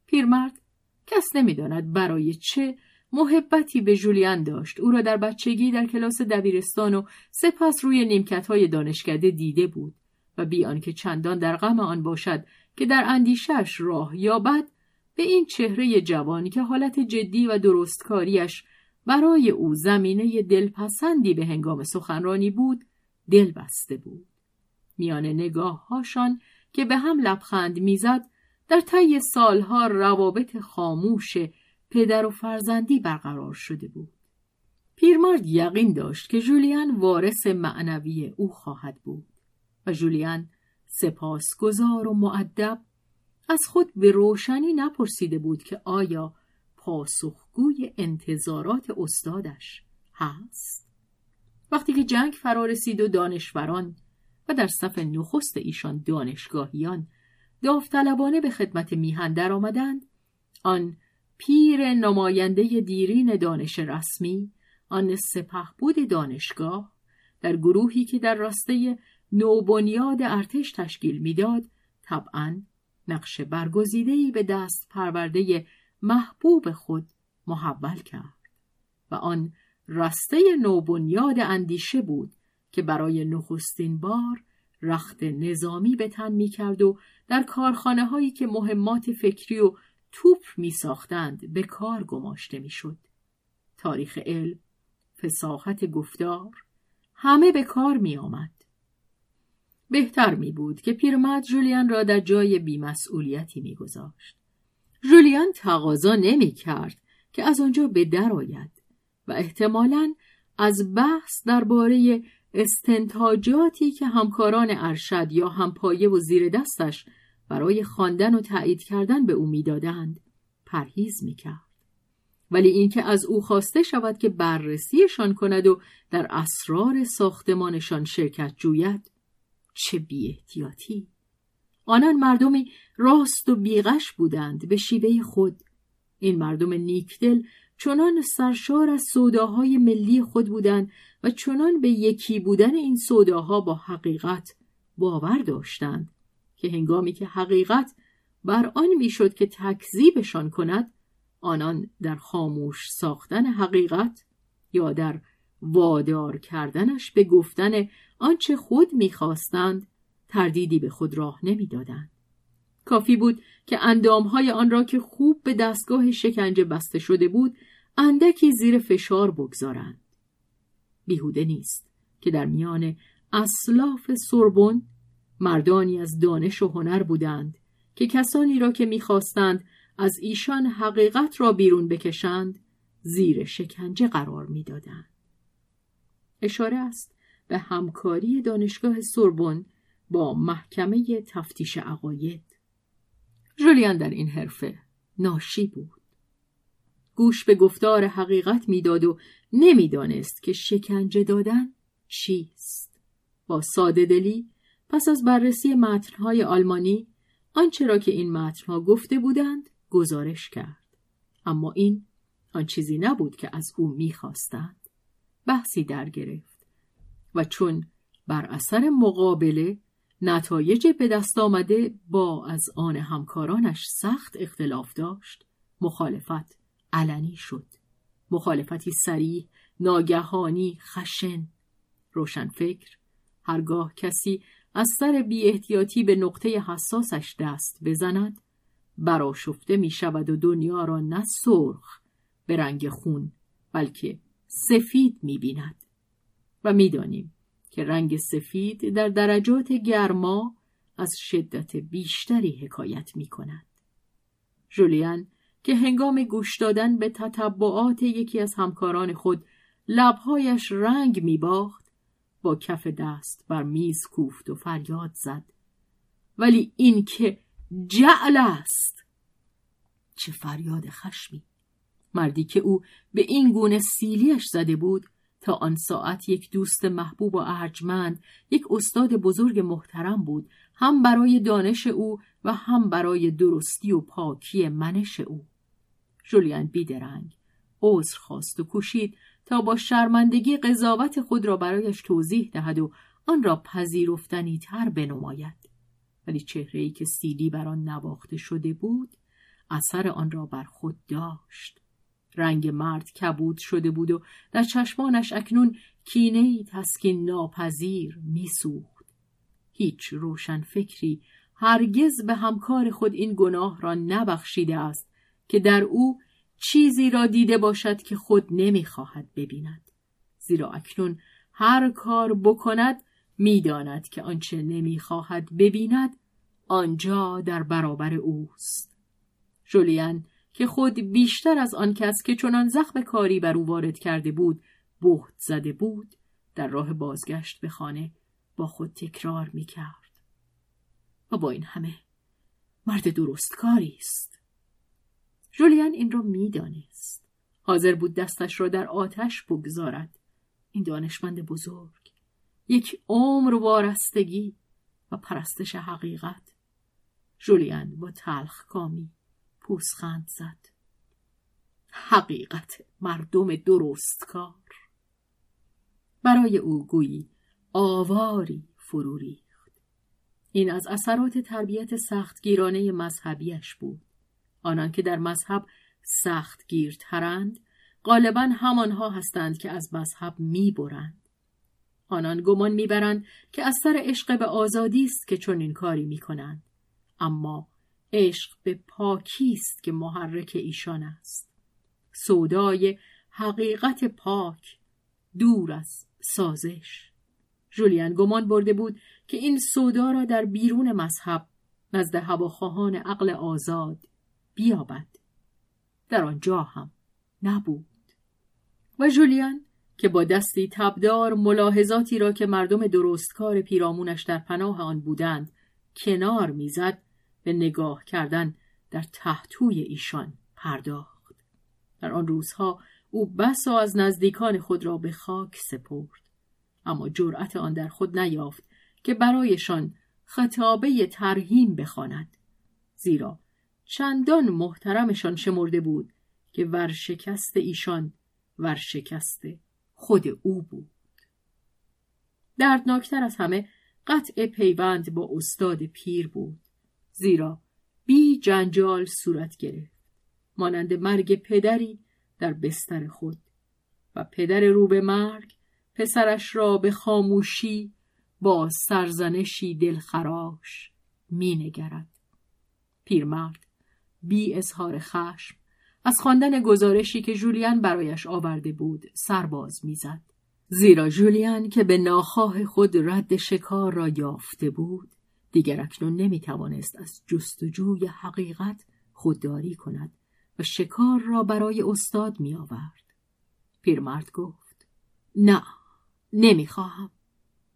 پیرمرد، کس نمی داند برای چه، محبتی به ژولین داشت. او را در بچگی در کلاس دبیرستان و سپس روی نیمکت‌های دانشکده دیده بود و بی آنکه چندان در غم آن باشد که در اندیشش راه یابد، به این چهره جوان که حالت جدی و درستکاریش برای او زمینه دلپسندی به هنگام سخنرانی بود، دل بسته بود. میان نگاه‌هاشان که به هم لبخند می‌زد، در طی سالها روابط خاموش پدر و فرزندی برقرار شده بود. پیرمرد یقین داشت که ژولین وارث معنوی او خواهد بود و ژولین سپاسگزار و مؤدب از خود به روشنی نپرسیده بود که آیا پاسخگوی انتظارات استادش هست؟ وقتی که جنگ فرا رسید و دانشوران و در صف نخست ایشان دانشگاهیان داوطلبانه به خدمت میهن در آمدند، آن پیر نماینده دیرین دانش رسمی، آن سپهبد دانشگاه، در گروهی که در راسته نوبنیاد ارتش تشکیل میداد، طبعاً نقشه برگزیده‌ای به دست پرورده محبوب خود محول کرد و آن راسته نوبنیاد اندیشه بود که برای نخستین بار رخت نظامی به تن می کرد و در کارخانه هایی که مهمات فکری و توپ می ساختند به کار گماشته می شد. تاریخ علم، فصاحت گفتار، همه به کار می آمد. بهتر می بود که پیرمرد ژولین را در جای بی‌مسئولیتی می گذاشت. ژولین تقاضا نمی کرد که از آنجا به در آید و احتمالاً از بحث درباره استنتاجاتی که همکاران ارشد یا همپایه و زیر دستش برای خواندن و تایید کردن به او میدادند پرهیز میکرد، ولی اینکه از او خواسته شود که بررسیشان کند و در اسرار ساختمانشان شرکت جوید، چه بی‌احتیاطی! آنان مردمی راست و بیغش بودند به شیوه خود. این مردم نیکدل چنان سرشار از سوداهای ملی خود بودند و چنان به یکی بودن این سوداها با حقیقت باور داشتند که هنگامی که حقیقت بر آن میشد که تکذیبشان کند، آنان در خاموش ساختن حقیقت یا در وادار کردنش به گفتن آنچه خود میخواستند تردیدی به خود راه نمیدادند. کافی بود که اندامهای آن را که خوب به دستگاه شکنجه بسته شده بود اندکی زیر فشار بگذارند. بیهوده نیست که در میان اسلاف سربون مردانی از دانش و هنر بودند که کسانی را که می‌خواستند از ایشان حقیقت را بیرون بکشند زیر شکنجه قرار می‌دادند. اشاره است به همکاری دانشگاه سربون با محکمه تفتیش عقاید. ژولین در این حرفه ناشی بود. گوش به گفتار حقیقت میداد و نمیدانست که شکنجه دادن چیست. با ساده دلی پس از بررسی متن‌های آلمانی آنچه را که این متن‌ها گفته بودند گزارش کرد. اما این آن چیزی نبود که از او می‌خواستند. بحثی در گرفت و چون بر اثر مقابله نتایج به دست آمده با از آن همکارانش سخت اختلاف داشت، مخالفت علنی شد. مخالفتی صریح، ناگهانی، خشن. روشنفکر هرگاه کسی از سر بی‌احتیاطی به نقطه حساسش دست بزند برآشفته می شود و دنیا را نه سرخ به رنگ خون بلکه سفید می بیند و می دانیم که رنگ سفید در درجات گرما از شدت بیشتری حکایت می کند. ژولین که هنگام گوش دادن به تتبعات یکی از همکاران خود لبهایش رنگ می باخت، با کف دست بر میز کوفت و فریاد زد: ولی این که جعل است! چه فریاد خشمی! مردی که او به این گونه سیلیش زده بود تا آن ساعت یک دوست محبوب و ارجمند، یک استاد بزرگ محترم بود، هم برای دانش او و هم برای درستی و پاکی منش او. ژولین بیدرنگ عذر خواست و کوشید تا با شرمندگی قضاوت خود را برایش توضیح دهد و آن را پذیرفتنی تر بنماید، ولی چهره‌ای که سیلی بر آن نواخته شده بود اثر آن را بر خود داشت. رنگ مرد کبود شده بود و در چشمانش اکنون کینه‌ای تسکین ناپذیر میسوخت. هیچ روشن فکری هرگز به همکار خود این گناه را نبخشیده است که در او چیزی را دیده باشد که خود نمیخواهد ببیند، زیرا اکنون هر کار بکند میداند که آنچه نمیخواهد ببیند آنجا در برابر اوست. ژولین که خود بیشتر از آن کس که چنان زخم کاری بر او وارد کرده بود بهت زده بود، در راه بازگشت به خانه با خود تکرار می کرد: و با این همه مرد درست کاری است. ژولین این را می دانست. حاضر بود دستش را در آتش بگذارد. این دانشمند بزرگ، یک عمر وارستگی و پرستش حقیقت. ژولین با تلخکامی پوزخند زد: حقیقت مردم درستکار! برای او گویی آواری، فرو ریخت. این از اثرات تربیت سختگیرانه مذهبیش بود. آنان که در مذهب سختگیرترند، غالباً همانها هستند که از مذهب میبرند. آنان گمان میبرند که از سر عشق به آزادی است که چنین کاری میکنند، اما عشق به پاکی است که محرک ایشان است. سودای حقیقت پاک دور از سازش. ژولین گمان برده بود که این سودا را در بیرون مذهب نزد هواخواهان عقل آزاد بیابد. در آنجا هم نبود. و ژولین که با دستی تبدار ملاحظاتی را که مردم درستکار پیرامونش در پناه آن بودند کنار میزد، به نگاه کردن در تحتوی ایشان پرداخت. در آن روزها او بسا از نزدیکان خود را به خاک سپرد، اما جرأت آن در خود نیافت که برایشان خطابه ترحیم بخواند، زیرا چندان محترمشان شمرده بود که ورشکست ایشان ورشکست خود او بود. دردناکتر از همه قطع پیوند با استاد پیر بود، زیرا بی جنجال صورت گرفت، مانند مرگ پدری در بستر خود، و پدر رو به مرگ پسرش را به خاموشی با سرزنشی دلخراش می نگرد. پیرمرد بی اظهار خشم از خواندن گزارشی که ژولین برایش آورده بود سرباز می زد. زیرا ژولین که به ناخواه خود رد شکار را یافته بود، دیگر اکنون نمی توانست از جستجوی حقیقت خودداری کند و شکار را برای استاد می آورد. پیرمرد گفت: نه، نمی خواهم.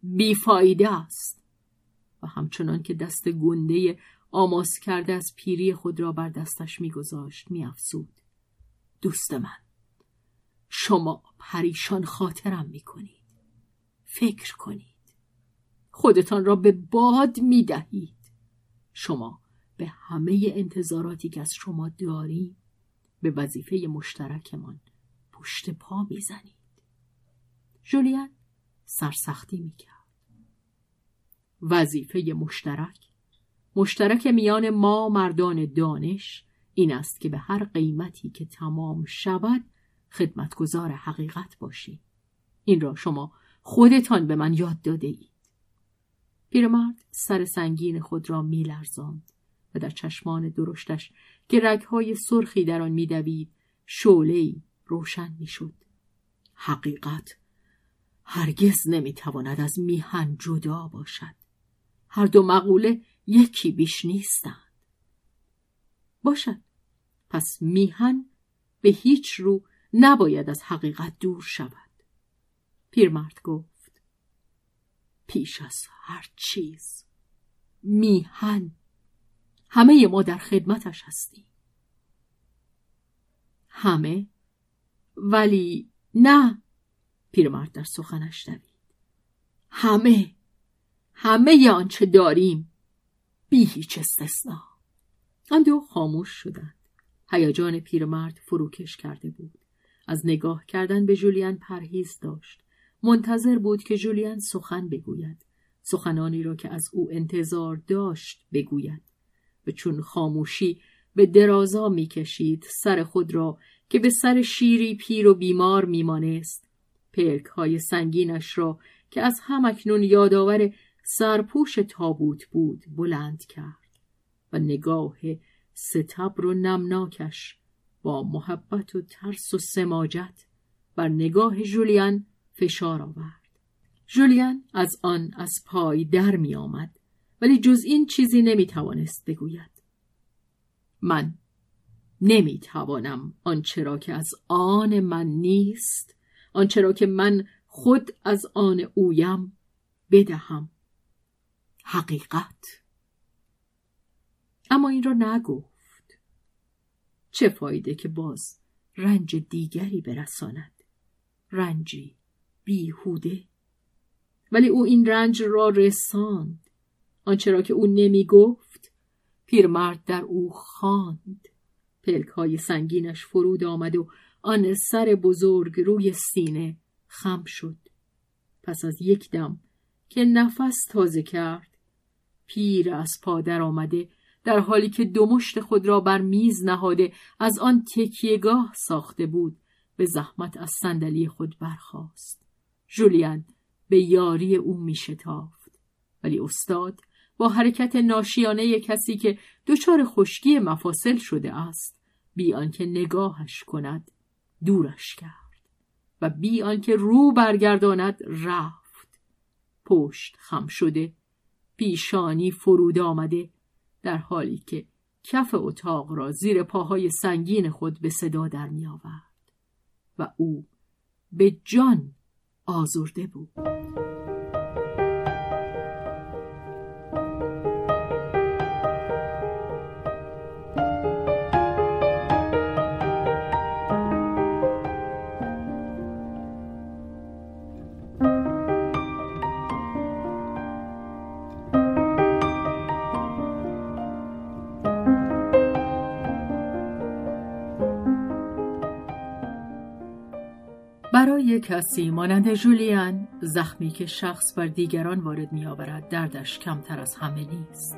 بیفایده است. و همچنان که دست گنده آماس کرده از پیری خود را بر دستش می گذاشت می افسود: دوست من، شما پریشان خاطرم می کنید. فکر کنید. خودتان را به باد می دهید. شما به همه انتظاراتی که از شما داریم به وظیفه مشترکمان پشت پا می زنید. ژولین سرسختی می کرد. وظیفه مشترک، مشترک میان ما مردان دانش، این است که به هر قیمتی که تمام شود خدمتگزار حقیقت باشیم. این را شما خودتان به من یاد داده اید. پیرمرد سر سنگین خود را می لرزاند و در چشمان درشتش که رگهای سرخی در آن می دوید شعله‌ای روشن می شد. حقیقت هرگز نمی تواند از میهن جدا باشد. هر دو مقوله یکی بیش نیستند. باشد، پس میهن به هیچ رو نباید از حقیقت دور شود. پیرمرد گفت: پیش از هر چیز میهن، همه ما در خدمتش هستیم. همه؟ ولی نه. پیرمرد در سخنش دوید: همه، همه آنچه داریم، بی هیچ استثنا. آن دو خاموش شدند. هیجان پیرمرد فروکش کرده بود. از نگاه کردن به ژولین پرهیز داشت. منتظر بود که ژولین سخن بگوید، سخنانی را که از او انتظار داشت بگوید. و چون خاموشی به درازا میکشید، سر خود را که به سر شیری پیر و بیمار میمانست، پلک های سنگینش را که از هم اکنون یادآور سرپوش تابوت بود بلند کرد و نگاه ستبر و نمناکش با محبت و ترس و سماجت بر نگاه ژولین فشار آورد. ژولین از آن از پای در می آمد، ولی جز این چیزی نمی توانست بگوید. من نمی توانم آنچه را که از آن من نیست، آنچه را که من خود از آن اویم، بدهم. حقیقت. اما این را نگفت. چه فایده که باز رنج دیگری برساند، رنجی بیهوده. ولی او این رنج را رساند. آنچه را که او نمی گفت پیرمرد در او خواند. پلک های سنگینش فرود آمد و آن سر بزرگ روی سینه خم شد. پس از یک دم که نفس تازه کرد، پیر از پادر آمده، در حالی که دو مشت خود را بر میز نهاده از آن تکیهگاه ساخته بود، به زحمت از صندلی خود برخاست. ژولین به یاری او میشتافت، ولی استاد با حرکت ناشیانه کسی که دچار خشکی مفاصل شده است، بی آنکه نگاهش کند دورش کرد و بی آنکه رو برگرداند رفت. پشت خم شده، پیشانی فرود آمده، در حالی که کف اتاق را زیر پاهای سنگین خود به صدا در می آورد و او به جان آزرده بود. برای کسی مانند ژولین، زخمی که شخص بر دیگران وارد می آورد دردش کمتر از همه نیست.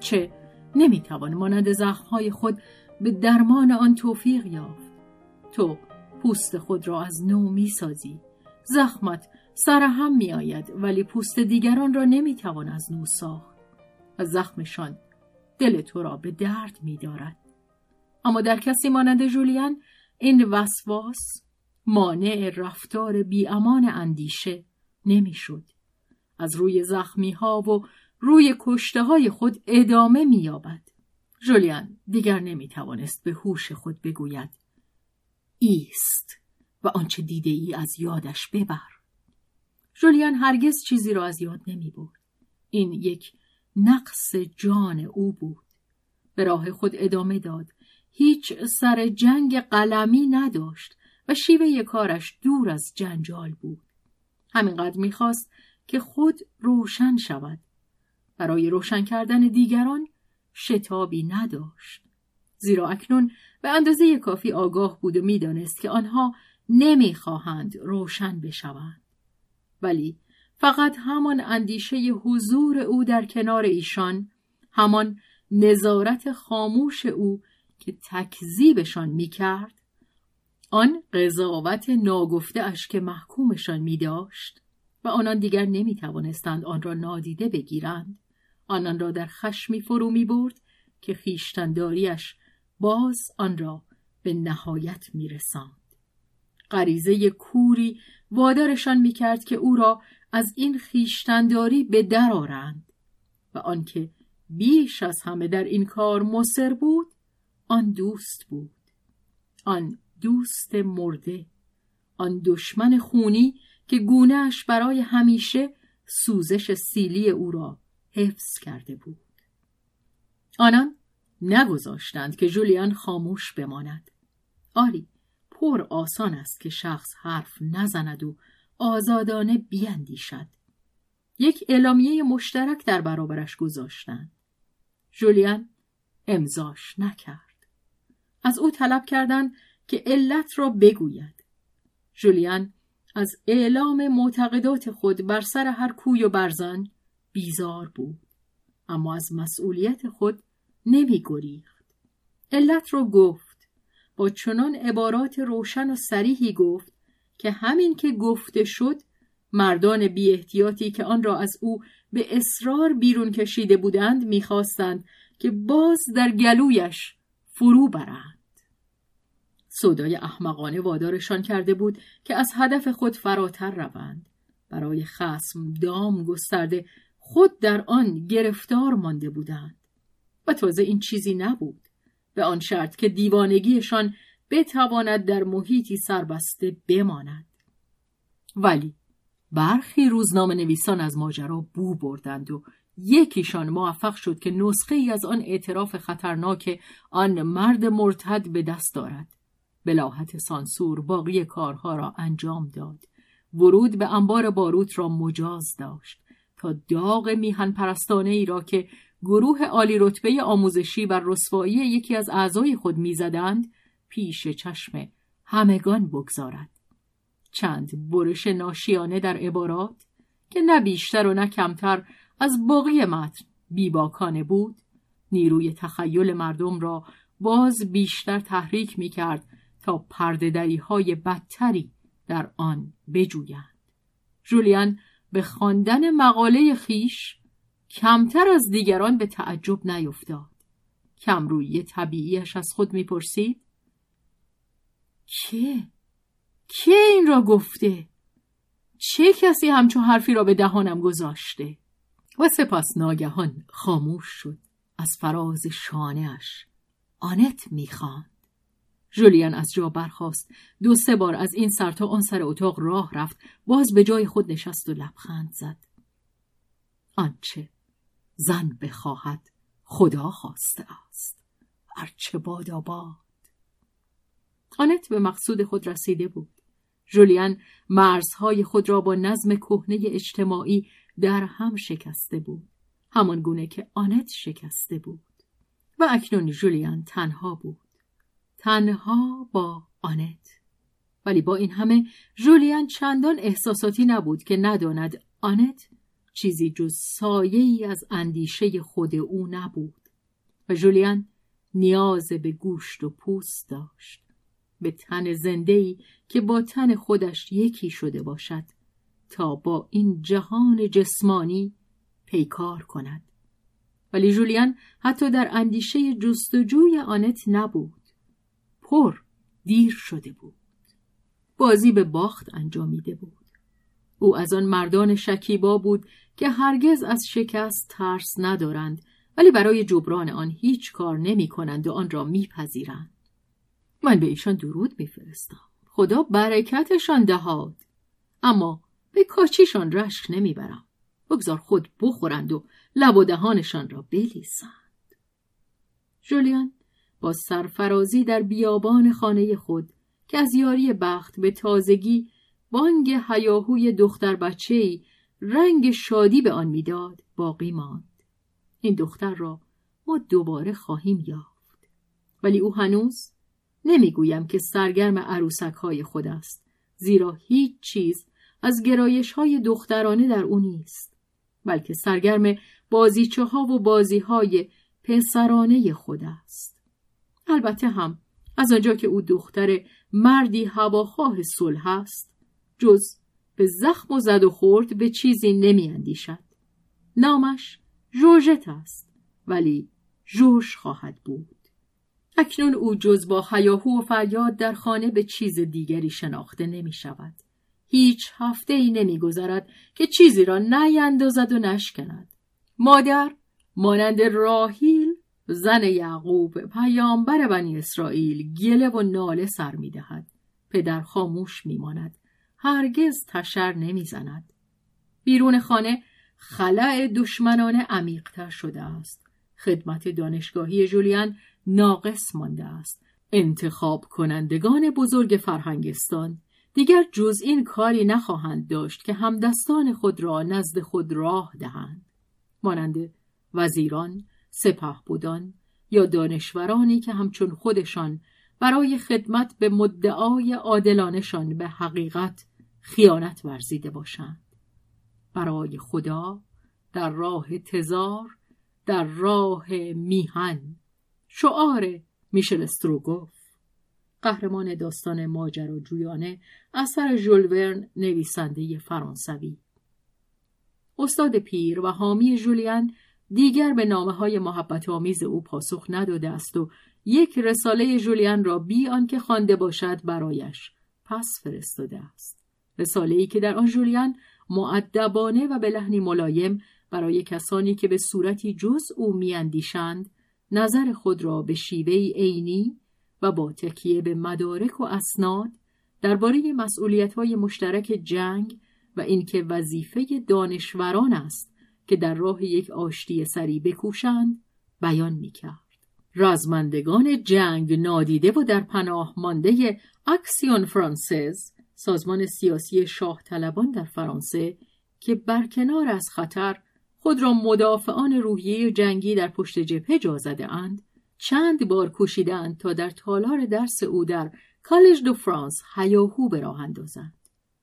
چه نمی توان مانند زخمهای خود به درمان آن توفیق یافت. تو پوست خود را از نو می سازی. زخمت سرهم می آید ولی پوست دیگران را نمی توان از نو ساخت. از زخمشان دل تو را به درد می دارد. اما در کسی مانند ژولین این وسواس، مانع رفتار بی امان اندیشه نمی شد. از روی زخمی ها و روی کشته های خود ادامه می یابد. ژولین دیگر نمی توانست به هوش خود بگوید ایست و آنچه دیده ای از یادش ببر. ژولین هرگز چیزی را از یاد نمی برد. این یک نقص جان او بود. به راه خود ادامه داد. هیچ سر جنگ قلمی نداشت و شیوه کارش دور از جنجال بود. همینقدر می‌خواست که خود روشن شود. برای روشن کردن دیگران شتابی نداشت. زیرا اکنون به اندازه کافی آگاه بود و می‌دانست که آنها نمی‌خواهند روشن بشوند. ولی فقط همان اندیشه حضور او در کنار ایشان، همان نظارت خاموش او که تکذیبشان می‌کرد، آن قضاوت ناگفته اش که محکومشان می داشت و آنان دیگر نمی توانستند آن را نادیده بگیرند، آنان را در خشمی فرو می برد که خیشتنداریش باز آن را به نهایت می رساند. غریزه کوری وادارشان می کرد که او را از این خیشتنداری به در آرند و آنکه بیش از همه در این کار مصر بود، آن دوست بود، آن دوست مرده، آن دشمن خونی که گونه‌اش برای همیشه سوزش سیلی او را حفظ کرده بود. آنان نگذاشتند که ژولین خاموش بماند. آری، پر آسان است که شخص حرف نزند و آزادانه بیندیشد. یک اعلامیه مشترک در برابرش گذاشتند. ژولین امضاش نکرد. از او طلب کردند که علت را بگوید. ژولین از اعلام معتقدات خود بر سر هر کوی و برزن بیزار بود، اما از مسئولیت خود نمی گریخت. علت را گفت، با چنان عبارات روشن و صریحی گفت که همین که گفته شد، مردان بی احتیاطی که آن را از او به اصرار بیرون کشیده بودند می‌خواستند که باز در گلویش فرو برند. سودای احمقانه وادارشان کرده بود که از هدف خود فراتر روند. برای خصم دام گسترده، خود در آن گرفتار مانده بودند. و تازه این چیزی نبود، به آن شرط که دیوانگیشان بتواند در محیطی سربسته بماند. ولی برخی روزنامه نویسان از ماجرا بو بردند و یکیشان موفق شد که نسخه ای از آن اعتراف خطرناک آن مرد مرتد به دست دارد. به لاحت سانسور باقی کارها را انجام داد. ورود به انبار باروت را مجاز داشت تا داغ میهن پرستانه ای را که گروه عالی رتبه آموزشی بر رسوایی یکی از اعضای خود میزدند پیش چشم همگان بگذارد. چند برش ناشیانه در عبارات، که نه بیشتر و نه کمتر از باقی متن بیباکانه بود، نیروی تخیل مردم را باز بیشتر تحریک می کرد تا پرده‌دری های بدتری در آن بجویند. ژولیان به خواندن مقاله خیش کمتر از دیگران به تعجب نیفتاد. کمرویی طبیعیش از خود میپرسید: که؟ که این را گفته؟ چه کسی همچون حرفی را به دهانم گذاشته؟ و سپس ناگهان خاموش شد. از فراز شانهش آنت میخواند. ژولیان از جا برخاست، دو سه بار از این سر تا آن سر اتاق راه رفت، باز به جای خود نشست و لبخند زد. آنچه زن بخواهد خدا خواسته است، ارچه باد آباد. آنت به مقصود خود رسیده بود. ژولیان مرزهای خود را با نظم کهنه اجتماعی در هم شکسته بود، همان گونه که آنت شکسته بود. و اکنون ژولیان تنها بود، تنها با آنت. ولی با این همه ژولیان چندان احساساتی نبود که نداند آنت چیزی جز سایه‌ای از اندیشه خود او نبود و ژولیان نیاز به گوشت و پوست داشت، به تن زنده‌ای که با تن خودش یکی شده باشد تا با این جهان جسمانی پیکار کند. ولی ژولیان حتی در اندیشه جستجوی آنت نبود، پر دیر شده بود، بازی به باخت انجامیده بود. او از آن مردان شکیبا بود که هرگز از شکست ترس ندارند ولی برای جبران آن هیچ کار نمی کنند و آن را می پذیرند. من به ایشان درود می فرستم. خدا برکتشان دهاد. اما به کاچیشان رشک نمی برم. بگذار خود بخورند و لب و دهانشان را بلیسند. ژولیان با سرفرازی در بیابان خانه خود که از یاری بخت به تازگی بانگ هیاهوی دختر بچه‌ای رنگ شادی به آن میداد باقی ماند. این دختر را ما دوباره خواهیم یافت. ولی او هنوز نمیگویم که سرگرم عروسک‌های خود است، زیرا هیچ چیز از گرایش‌های دخترانه در او نیست، بلکه سرگرم بازیچه‌ها و بازی‌های پسرانه خود است. البته هم از آنجا که او دختر مردی هواخواه صلح است، جز به زخم و زد و خورد به چیزی نمی اندیشد. نامش ژورژت است ولی ژورژ خواهد بود. اکنون او جز با هیاهو و فریاد در خانه به چیز دیگری شناخته نمی شود. هیچ هفته ای نمی گذرد که چیزی را نیندازد و نشکند. مادر مانند راحیل زن یعقوب پیامبر بنی اسرائیل گله و ناله سر می دهد. پدر خاموش می ماند. هرگز تشر نمی زند. بیرون خانه خلأ دشمنانه عمیق‌تر شده است. خدمت دانشگاهی ژولیان ناقص مانده است. انتخاب کنندگان بزرگ فرهنگستان دیگر جز این کاری نخواهند داشت که همدستان خود را نزد خود راه دهند، مانند وزیران، سپهبدان یا دانشورانی که همچون خودشان برای خدمت به مدعای عادلانشان به حقیقت خیانت ورزیده باشند. برای خدا در راه تزار، در راه میهن، شعار میشل استروگوف، قهرمان داستان ماجراجویانه اثر ژول ورن نویسنده فرانسوی. استاد پیر و حامی ژولیان دیگر به نامه‌های محبت‌آمیز او پاسخ نداده است و یک رساله ژولیان را بی آنکه خوانده باشد برایش پس فرستاده است. رساله‌ای که در آن ژولیان مؤدبانه و به لحنی ملایم برای کسانی که به صورتی جز او می‌اندیشند نظر خود را به شیوه‌ای عینی و با تکیه به مدارک و اسناد درباره مسئولیت‌های مشترک جنگ و اینکه وظیفه دانشوران است که در راه یک آشتی سری بکوشند بیان می‌کرد. رزمندگان جنگ نادیده و در پناه مانده اکسیون فرانسز، سازمان سیاسی شاه طلبان در فرانسه که برکنار از خطر خود را مدافعان روحیه جنگی در پشت جبهه جا زده اند، چند بار کوشیدند تا در تالار درس او در کالیج دو فرانس هیاهو به راه اندازند.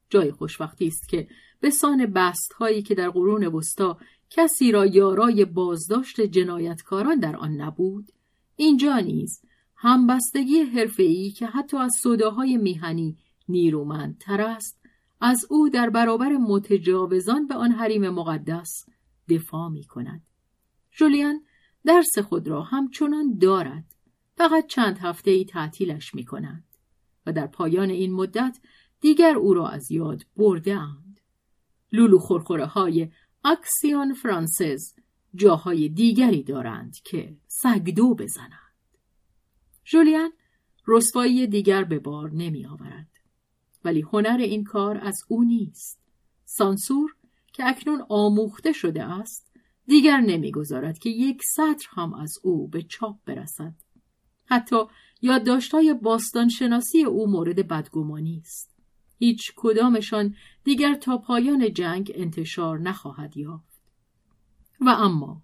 جای خوشوقتی است که به سان بست‌هایی که در قرون وسطی کسی را یارای بازداشت جنایتکاران در آن نبود، اینجا نیز همبستگی حرفه‌ای که حتی از سوداهای میهنی نیرومندتر است، از او در برابر متجاوزان به آن حریم مقدس دفاع می کند. ژولین درس خود را همچنان دارد، فقط چند هفته ای تعطیلش می کنند و در پایان این مدت دیگر او را از یاد برده اند. لولو خورخوره های اکسیون فرانسز جاهای دیگری دارند که سگدو بزنند. ژولین رسوایی دیگر به بار نمی آورد، ولی هنر این کار از او نیست. سانسور که اکنون آموخته شده است دیگر نمیگذارد که یک سطر هم از او به چاپ برسد. حتی یادداشت‌های باستانشناسی او مورد بدگمانی است. هیچ کدامشان دیگر تا پایان جنگ انتشار نخواهد یافت. و اما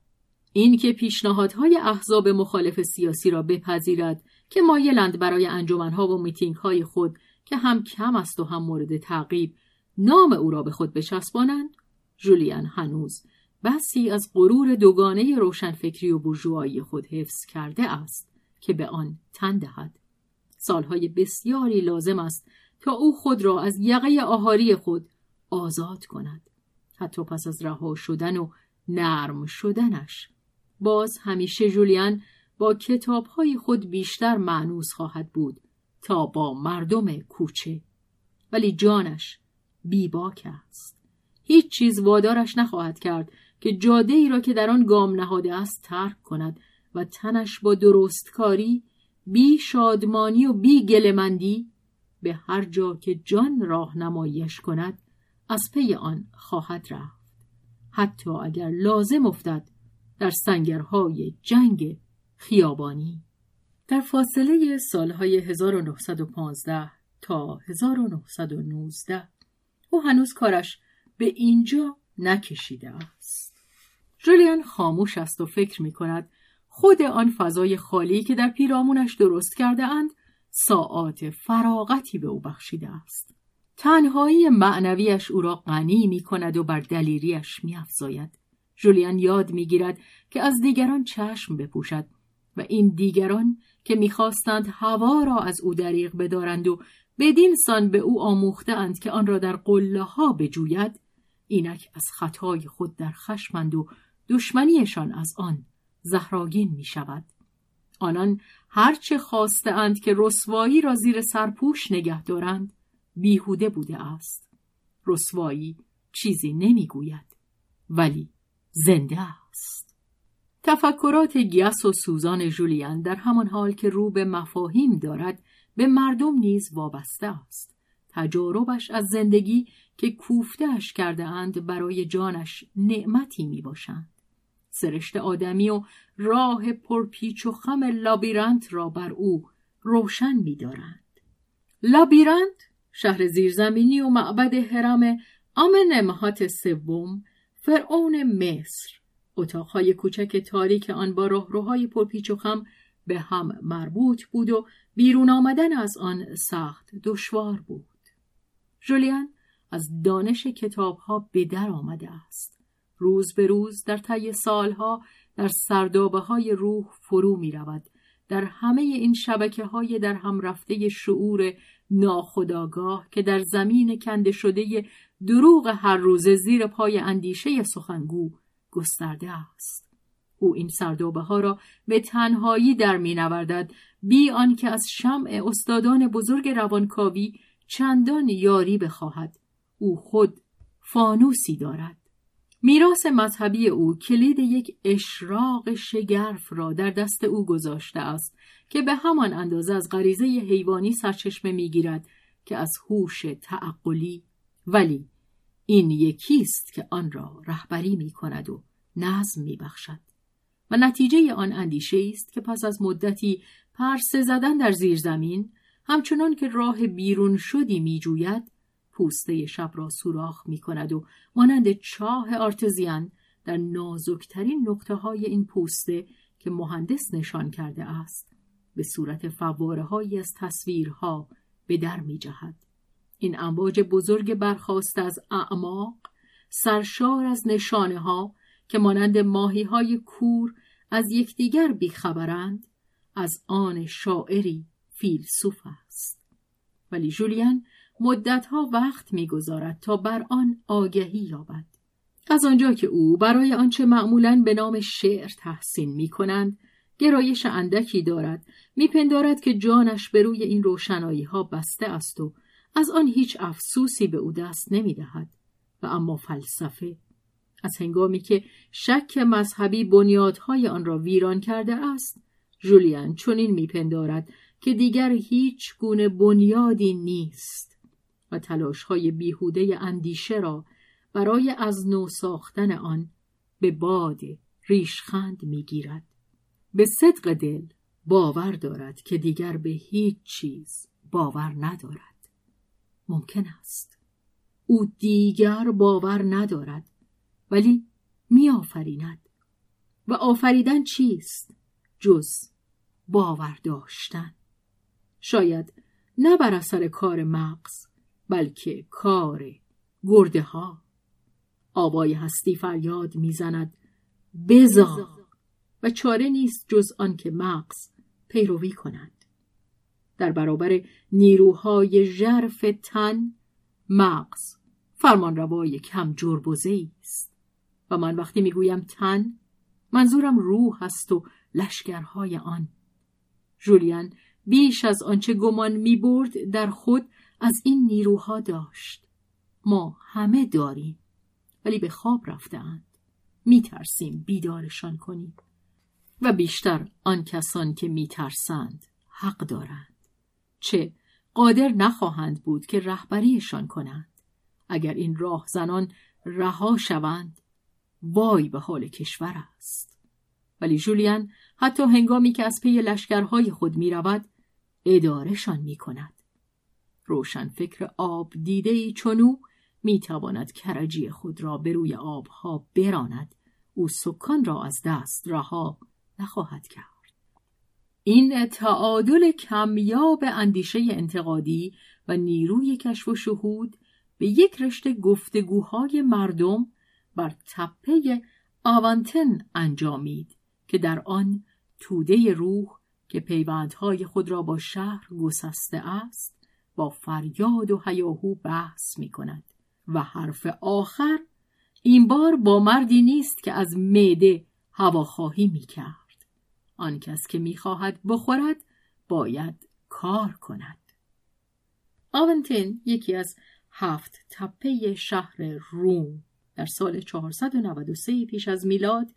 این که پیشنهادهای احزاب مخالف سیاسی را بپذیرد که مایلند برای انجمن‌ها و میتینگ‌های خود که هم کم است و هم مورد تعقیب نام او را به خود بچسبانند، ژولین هنوز بسی از غرور دوگانه روشنفکری و بورژوایی خود حفظ کرده است که به آن تن دهد. سالهای بسیاری لازم است تا او خود را از یقه آهاری خود آزاد کند. حتی پس از رها شدن و نرم شدنش باز همیشه ژولین با کتابهای خود بیشتر مانوس خواهد بود تا با مردم کوچه، ولی جانش بیباک است. هیچ چیز وادارش نخواهد کرد که جاده ای را که در آن گام نهاده است ترک کند و تنش با درستکاری، بی شادمانی و بی گلمندی به هر جا که جان راه نمایش کند از پی آن خواهد رفت، حتی اگر لازم افتد در سنگرهای جنگ خیابانی. در فاصله سالهای هزار و نهصد و پانزده تا هزار و نهصد و نوزده او هنوز کارش به اینجا نکشیده است. ژولین خاموش است و فکر می کند خود آن فضای خالی که در پیرامونش درست کرده اند ساعات فراغتی به او بخشیده است. تنهایی معنویش او را غنی می کند و بر دلیریش می افزاید. ژولین یاد می گیرد که از دیگران چشم بپوشد و این دیگران که می خواستند هوا را از او دریغ بدارند و بدین سان به او آموخته اند که آن را در قله ها بجوید، اینک از خطای خود در خشمند و دشمنیشان از آن زهراگین می شود. آنان هرچه خواسته اند که رسوایی را زیر سرپوش نگه دارند بیهوده بوده است. رسوایی چیزی نمی گوید ولی زنده است. تفکرات گیاس و سوزان ژولین در همان حال که رو به مفاهیم دارد به مردم نیز وابسته است. تجاربش از زندگی که کوفتهش کرده اند برای جانش نعمتی می باشند. سرشت آدمی و راه پرپیچ و خم لابیرنت را بر او روشن می دارند. لابیرنت، شهر زیرزمینی و معبد هرم آمنمحات سوم، فرعون مصر، اتاقهای کوچک تاریک آن با راهروهای پرپیچ و خم به هم مربوط بود و بیرون آمدن از آن سخت دشوار بود. ژولین از دانش کتابها به در آمده است. روز به روز در طی سالها در سردابه‌های روح فرو می‌رود، در همه این شبکه‌های در هم رفته شعور ناخودآگاه که در زمین کنده شده دروغ هر روز زیر پای اندیشه سخنگو گسترده است. او این سردابه‌ها را به تنهایی در می‌نوردد، بی آنکه از شمع استادان بزرگ روانکاوی چندان یاری بخواهد. او خود فانوسی دارد. میراث مذهبی او کلید یک اشراق شگرف را در دست او گذاشته است که به همان اندازه از غریزه حیوانی سرچشمه میگیرد که از هوش تعقلی، ولی این یکیست که آن را رهبری میکند و نظم میبخشد و نتیجه آن اندیشه است که پس از مدتی پرسه زدن در زیرزمین همچنان که راه بیرون شدی میجوید پوسته شب را سوراخ می کند و مانند چاه آرتزیان در نازکترین نقطه های این پوسته که مهندس نشان کرده است به صورت فواره هایی از تصویرها به در می جهد. این امواج بزرگ برخاسته از اعماق، سرشار از نشانه ها که مانند ماهی های کور از یکدیگر بیخبرند، از آن شاعری فیلسوف است. ولی ژولین مدتها وقت می‌گذارد تا بر آن آگاهی یابد. از آنجا که او برای آنچه معمولاً به نام شعر تحسین می‌کنند گرایش اندکی دارد، می‌پندارد که جانش به روی این روشنایی‌ها بسته است و از آن هیچ افسوسی به او دست نمی‌دهد. و اما فلسفه، از هنگامی که شک مذهبی بنیادهای آن را ویران کرده است، ژولین چنین می‌پندارد که دیگر هیچ گونه بنیادی نیست و تلاش‌های بیهوده اندیشه را برای از نو ساختن آن به باد ریشخند می‌گیرد. به صدق دل باور دارد که دیگر به هیچ چیز باور ندارد. ممکن است او دیگر باور ندارد، ولی می‌آفریند. و آفریدن چیست جز باور داشتن؟ شاید نه بر اثر کار مغز، بلکه کار گرده ها. آوای هستی فریاد میزند بزا، و چاره نیست جز آن که مغز پیروی کنند. در برابر نیروهای ژرف تن، مغز فرمانروای کم جربوزه‌ای است. و من وقتی میگویم تن، منظورم روح است و لشگرهای آن. ژولین بیش از آنچه گمان می‌برد در خود از این نیروها داشت. ما همه داریم، ولی به خواب رفته‌اند. می‌ترسیم بیدارشان کنیم. و بیشتر آن کسان که می‌ترسند حق دارند، چه قادر نخواهند بود که رهبریشان کنند. اگر این راه زنان رها شوند، وای به حال کشور است. ولی ژولین حتی هنگامی که از پی لشکرهای خود می رود، ادارشان می کند. روشن فکر آب دیده‌ای چونو می تواند کرجی خود را به روی آبها براند. او سکان را از دست رها نخواهد کرد. این تعادل کمیاب اندیشه انتقادی و نیروی کشف و شهود به یک رشته گفتگوهای مردم بر تپه آوانتن انجامید که در آن توده روح که پیوندهای خود را با شهر گسسته است با فریاد و هیاهو بحث می کند و حرف آخر این بار با مردی نیست که از معده هواخواهی می کرد. آن کس که می خواهد بخورد باید کار کند. آونتن یکی از هفت تپه شهر روم در سال چهارصد و نود و سه پیش از میلاد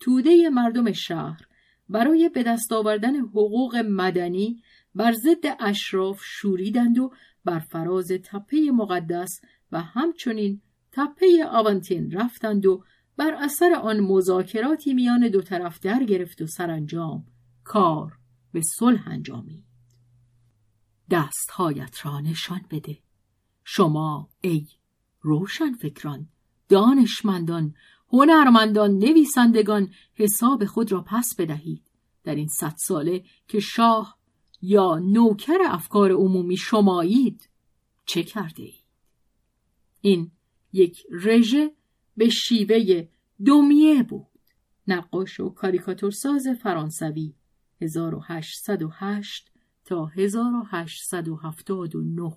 توده مردم شهر برای به دست آوردن حقوق مدنی بر ضد اشراف شوریدند و بر فراز تپه مقدس و همچنین تپه آوانتین رفتند و بر اثر آن مذاکراتی میان دو طرف در گرفت و سرانجام کار به صلح انجامید. دستهایت را نشان بده. شما ای روشن فکران، دانشمندان، هنرمندان، نویسندگان حساب خود را پس بدهید. در این صد ساله که شاه یا نوکر افکار عمومی شمایید، چه کرده اید؟ این یک رژه به شیوه دومیه بود. نقاش و کاریکاتورساز فرانسوی هزار و هشتصد و هشت تا هزار و هشتصد و هفتاد و نه.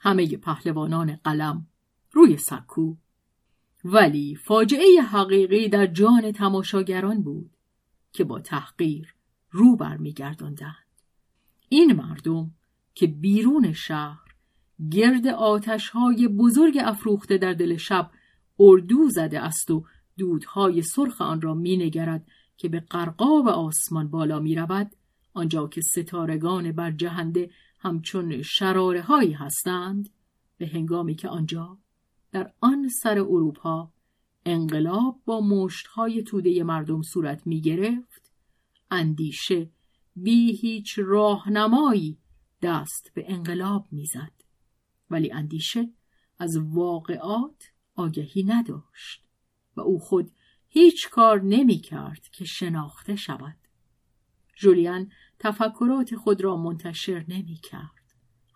همه پهلوانان قلم روی سکو. ولی فاجعه حقیقی در جان تماشاگران بود که با تحقیر رو برمیگرداندند. این مردم که بیرون شهر گرد آتش‌های بزرگ افروخته در دل شب اردو زده است و دودهای سرخ آن را می‌نگرد که به قرقاب آسمان بالا می‌رود، آنجا که ستارگان برجهنده همچون شراره‌هایی هستند، به هنگامی که آنجا در آن سر اروپا انقلاب با مشت‌های توده مردم صورت می‌گرفت، اندیشه بی هیچ راهنمایی دست به انقلاب می‌زد. ولی اندیشه از واقعات آگاهی نداشت و او خود هیچ کار نمی‌کرد که شناخته شود. ژولین تفکرات خود را منتشر نمی‌کرد،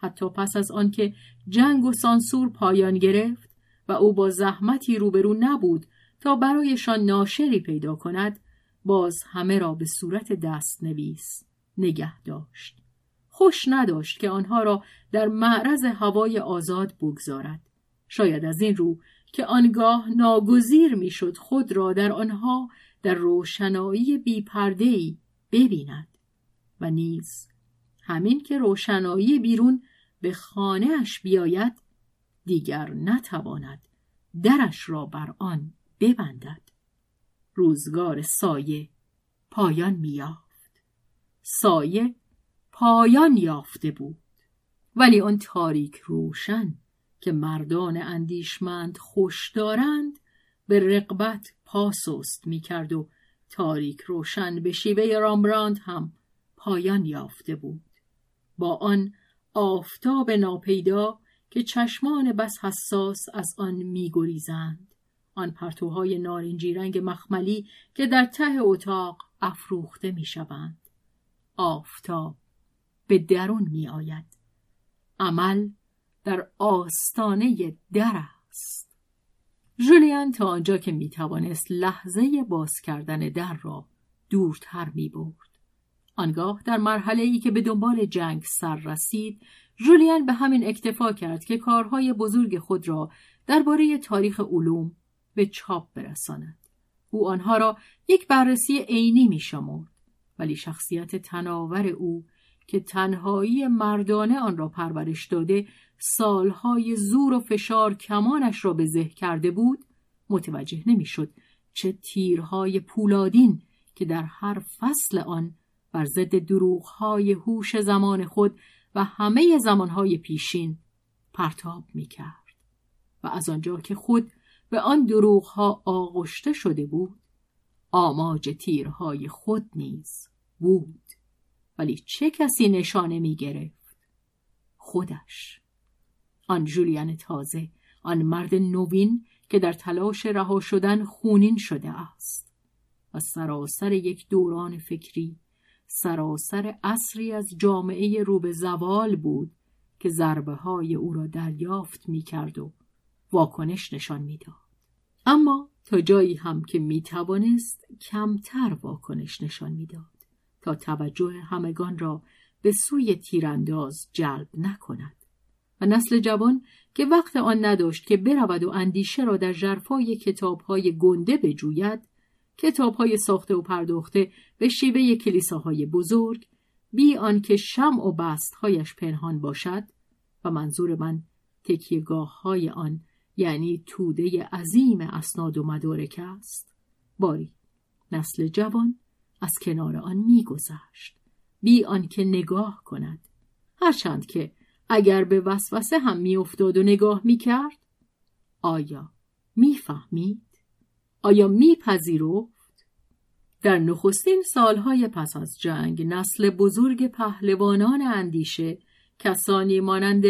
حتی پس از آنکه جنگ و سانسور پایان گرفت و او با زحمتی روبرو نبود تا برایشان ناشری پیدا کند، باز همه را به صورت دستنویس نگه داشت. خوش نداشت که آنها را در معرض هوای آزاد بگذارد. شاید از این رو که آنگاه ناگزیر میشد خود را در آنها در روشنایی بی‌پرده‌ای ببیند و نیز همین که روشنایی بیرون به خانه‌اش بیاید دیگر نتواند درش را بر آن ببندد. روزگار سایه پایان می‌یافت. سایه پایان یافته بود، ولی آن تاریک روشن که مردان اندیشمند خوش دارند به رغبت پاسست می‌کرد و تاریک روشن به شیوه رامبرانت هم پایان یافته بود. با آن آفتاب ناپیدا که چشمان بس حساس از آن می‌گریزند، آن پرتوهای نارنجی رنگ مخملی که در ته اتاق افروخته می‌شوند. آفتاب به درون می‌آید. عمل در آستانه در است. ژولین تا آنجا که می‌توانست لحظه باز کردن در را دورتر می‌برد. آنگاه در مرحله‌ای که به دنبال جنگ سر رسید، ژولین به همین اکتفا کرد که کارهای بزرگ خود را درباره تاریخ علوم به چاپ برساند. او آنها را یک بررسی عینی می‌شمرد، ولی شخصیت تناور او که تنهایی مردانه آن را پرورش داده، سالهای زور و فشار کمانش را به زه کرده بود، متوجه نمی‌شد چه تیرهای پولادین که در هر فصل آن بر ضد دروغ‌های هوش زمان خود و همه زمانهای پیشین پرتاب می‌کرد. و از آنجا که خود به آن دروغ‌ها آغشته شده بود، آماج تیرهای خود نیز بود. ولی چه کسی نشانه می گرفت؟ خودش. آن ژولین تازه، آن مرد نوین که در تلاش رها شدن خونین شده است و سراسر یک دوران فکری، سراسر عصری از جامعه رو به زوال بود که ضربه های او را دریافت می کرد و واکنش نشان می داد. اما تا جایی هم که می توانست کمتر واکنش نشان می داد تا توجه همگان را به سوی تیرانداز جلب نکند و نسل جوان که وقت آن نداشت که برود و اندیشه را در ژرفای کتاب‌های گنده بجوید، کتاب‌های ساخته و پرداخته به شیوه کلیساهای بزرگ، بی آنکه شمع و بست‌هایش پنهان باشد، و منظور من تکیه‌گاه‌های آن یعنی توده عظیم اسناد و مدارک است. باری نسل جوان از کنار آن می‌گذشت بی آنکه نگاه کند، هرچند که اگر به وسوسه هم می‌افتاد و نگاه می‌کرد. آیا می‌فهمید؟ آیا می‌پذیرفت؟ در نخستین سالهای پس از جنگ، نسل بزرگ پهلوانان اندیشه، کسانی مانند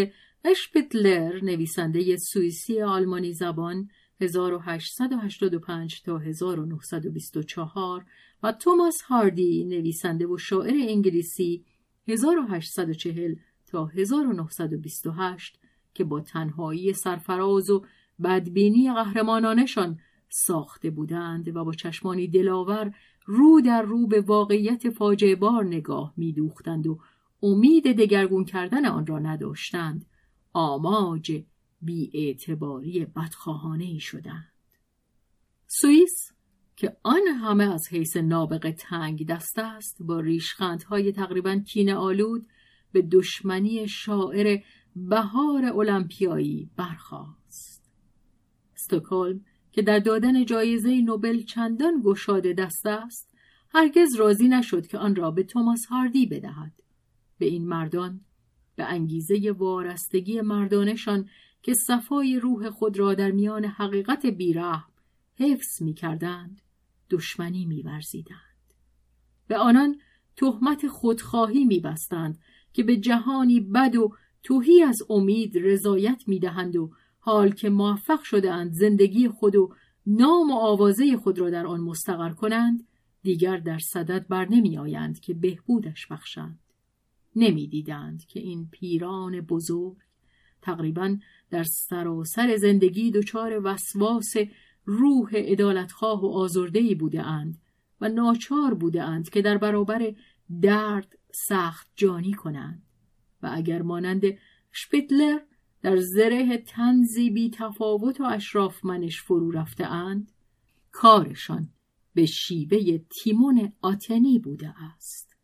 اشپیتلر، نویسنده سوئیسی آلمانی زبان هزار و هشتصد و هشتاد و پنج تا هزار و نهصد و بیست و چهار، و توماس هاردی، نویسنده و شاعر انگلیسی هزار و هشتصد و چهل تا هزار و نهصد و بیست و هشت، که با تنهایی سرفراز و بدبینی قهرمانانشان ساخته بودند و با چشمانی دلاور رو در رو به واقعیت فاجعه بار نگاه می‌دوختند و امید دگرگون کردن آن را نداشتند، آماج بی‌اعتباری بدخواهانه‌ای شدند. سوئیس که آن همه از حیث نابغه تنگ دست است، با ریشخندهای تقریباً کینه آلود به دشمنی شاعر بهار المپیایی برخاست. استکهلم که در دادن جایزه نوبل چندان گشاده دست است، هرگز راضی نشد که آن را به توماس هاردی بدهد. به این مردان، به انگیزه وارستگی مردانشان که صفای روح خود را در میان حقیقت بی‌رحم حفظ می کردند، دشمنی می ورزیدند. به آنان تهمت خودخواهی می بستند که به جهانی بد و تهی از امید رضایت می دهند و حال که موفق شدند زندگی خود و نام و آوازه خود را در آن مستقر کنند، دیگر در صدد بر نمی آیند که بهبودش بخشند. نمی‌دیدند که این پیران بزرگ تقریباً در سراسر زندگی دچار وسواس روح عدالتخواه و آزرده‌ای بوده‌اند و ناچار بوده‌اند که در برابر درد سخت جانی کنند و اگر مانند اشپیتلر در زره طنزی بی تفاوت و اشرافمنش فرو رفته اند، کارشان به شیوه تیمون آتنی بوده است،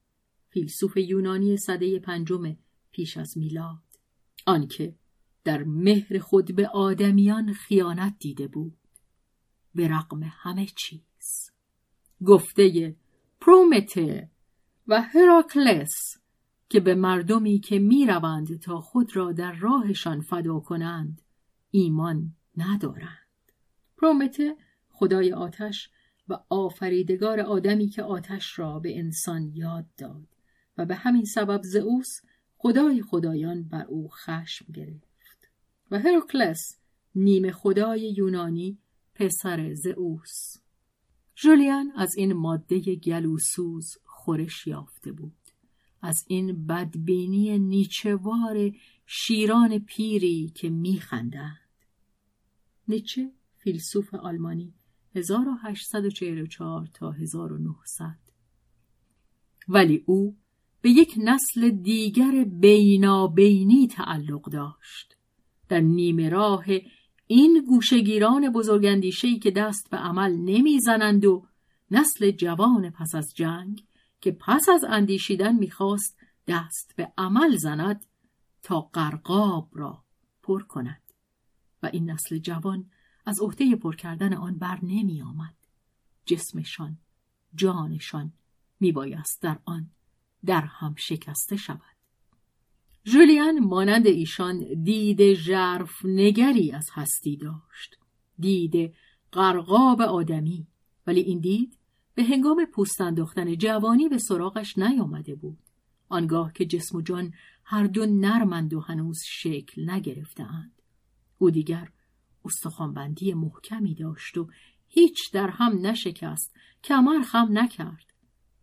فیلسوف یونانی سده پنجم پیش از میلاد، آنکه در مهر خود به آدمیان خیانت دیده بود به رغم همه چیز. گفته پرومته و هرکولس که به مردمی که می روند تا خود را در راهشان فدا کنند ایمان ندارند. پرومته خدای آتش و آفریدگار آدمی که آتش را به انسان یاد داد و به همین سبب زئوس خدای خدایان بر او خشم گرفت و هرکولس نیمه خدای یونانی پسر زئوس. ژولیان از این ماده گلوسوز خورش یافته بود، از این بدبینی نیچه‌وار شیران پیری که می‌خندند. نیچه فیلسوف آلمانی هزار و هشتصد و چهل و چهار تا هزار و نهصد. ولی او به یک نسل دیگر بینابینی تعلق داشت، در نیمه راه این گوشه‌گیران بزرگاندیشه‌ای که دست به عمل نمی‌زنند و نسل جوان پس از جنگ که پس از اندیشیدن می‌خواست دست به عمل زند تا غرقاب را پر کند و این نسل جوان از عهده پر کردن آن بر نمی آمد. جسمشان، جانشان می‌بایست در آن در هم شکسته شود. ژولیان مانند ایشان دید ژرف نگری از هستی داشت، دید غرقاب آدمی، ولی این دید به هنگام پوست انداختن جوانی به سراغش نیامده بود، آنگاه که جسم و جان هر دو نرمند و هنوز شکل نگرفتند. او دیگر استخوانبندی محکمی داشت و هیچ در هم نشکست، کمر خم نکرد.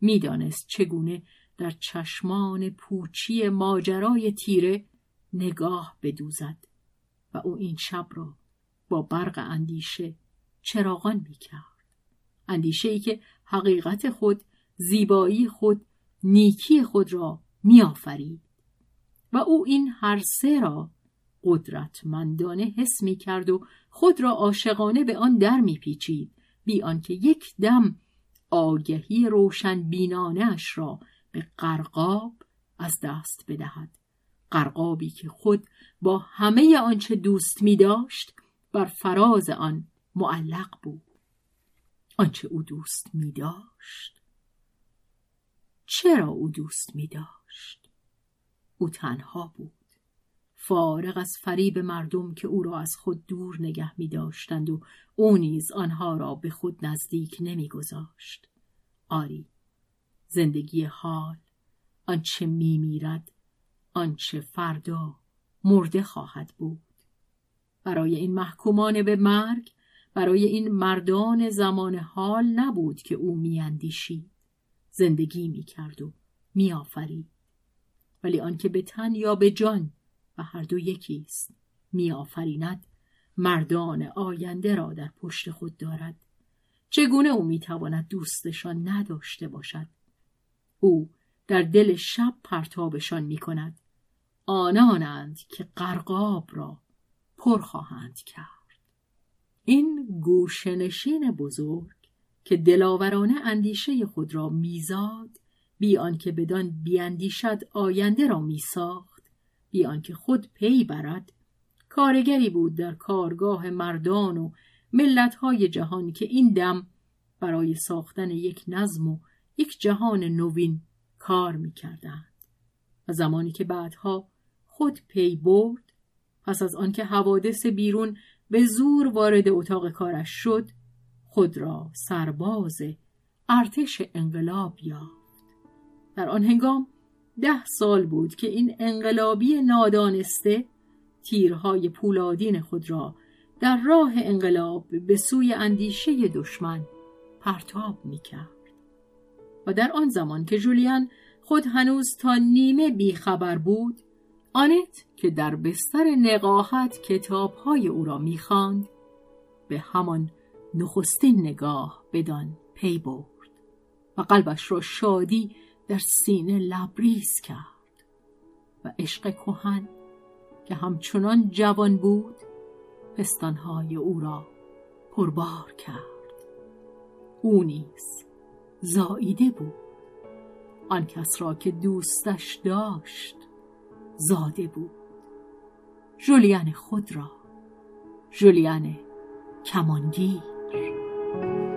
میدانست چگونه در چشمان پوچی ماجرای تیره نگاه بدوزد و او این شب را با برق اندیشه چراغان میکرد. اندیشه‌ای که حقیقت خود، زیبایی خود، نیکی خود را می‌آفرید و او این هر سه را قدرتمندانه حس می‌کرد و خود را عاشقانه به آن در می‌پیچید، بی آنکه یک دم آگهی روشن بینانه‌اش را به غرقاب از دست بدهد، غرقابی که خود با همه آنچه دوست می‌داشت بر فراز آن معلق بود. آنچه او دوست می داشت. چرا او دوست می داشت؟ او تنها بود، فارغ از فریب مردم که او را از خود دور نگه می داشتند و او نیز آنها را به خود نزدیک نمی گذاشت. آری، زندگی حال، آنچه می میرد، آنچه فردا مرده خواهد بود. برای این محکومان به مرگ، برای این مردان زمان حال نبود که او میاندیشید، زندگی میکرد و میآفرید. ولی آنکه به تن یا به جان و هر دو یکی است میآفریند، مردان آینده را در پشت خود دارد. چگونه او میتواند دوستشان نداشته باشد؟ او در دل شب پرتابشان میکند، آنانند که غرقاب را پر خواهند کرد. این گوشه‌نشین بزرگ که دلاورانه اندیشه خود را میزاد، بی آنکه بدان بیاندیشد آینده را میساخت، بی آنکه خود پی برد، کارگری بود در کارگاه مردان و ملت‌های جهان که این دم برای ساختن یک نظم و یک جهان نوین کار می‌کردند. و زمانی که بعدها خود پی برد، پس از آنکه حوادث بیرون به زور وارد اتاق کارش شد، خود را سرباز ارتش انقلاب یافت. در آن هنگام ده سال بود که این انقلابی نادانسته تیرهای پولادین خود را در راه انقلاب به سوی اندیشه دشمن پرتاب می کرد. و در آن زمان که ژولیان خود هنوز تا نیمه بیخبر بود، آنت که در بستر نقاهت کتاب‌های او را می‌خواند، به همان نخستین نگاه بدان پی برد و قلبش را شادی در سینه لبریز کرد و عشق کهن که همچنان جوان بود پستان‌های او را پربار کرد. او نیز زائیده بود، آن کس را که دوستش داشت زاده بود، ژولین خود را، ژولین کمانگیر.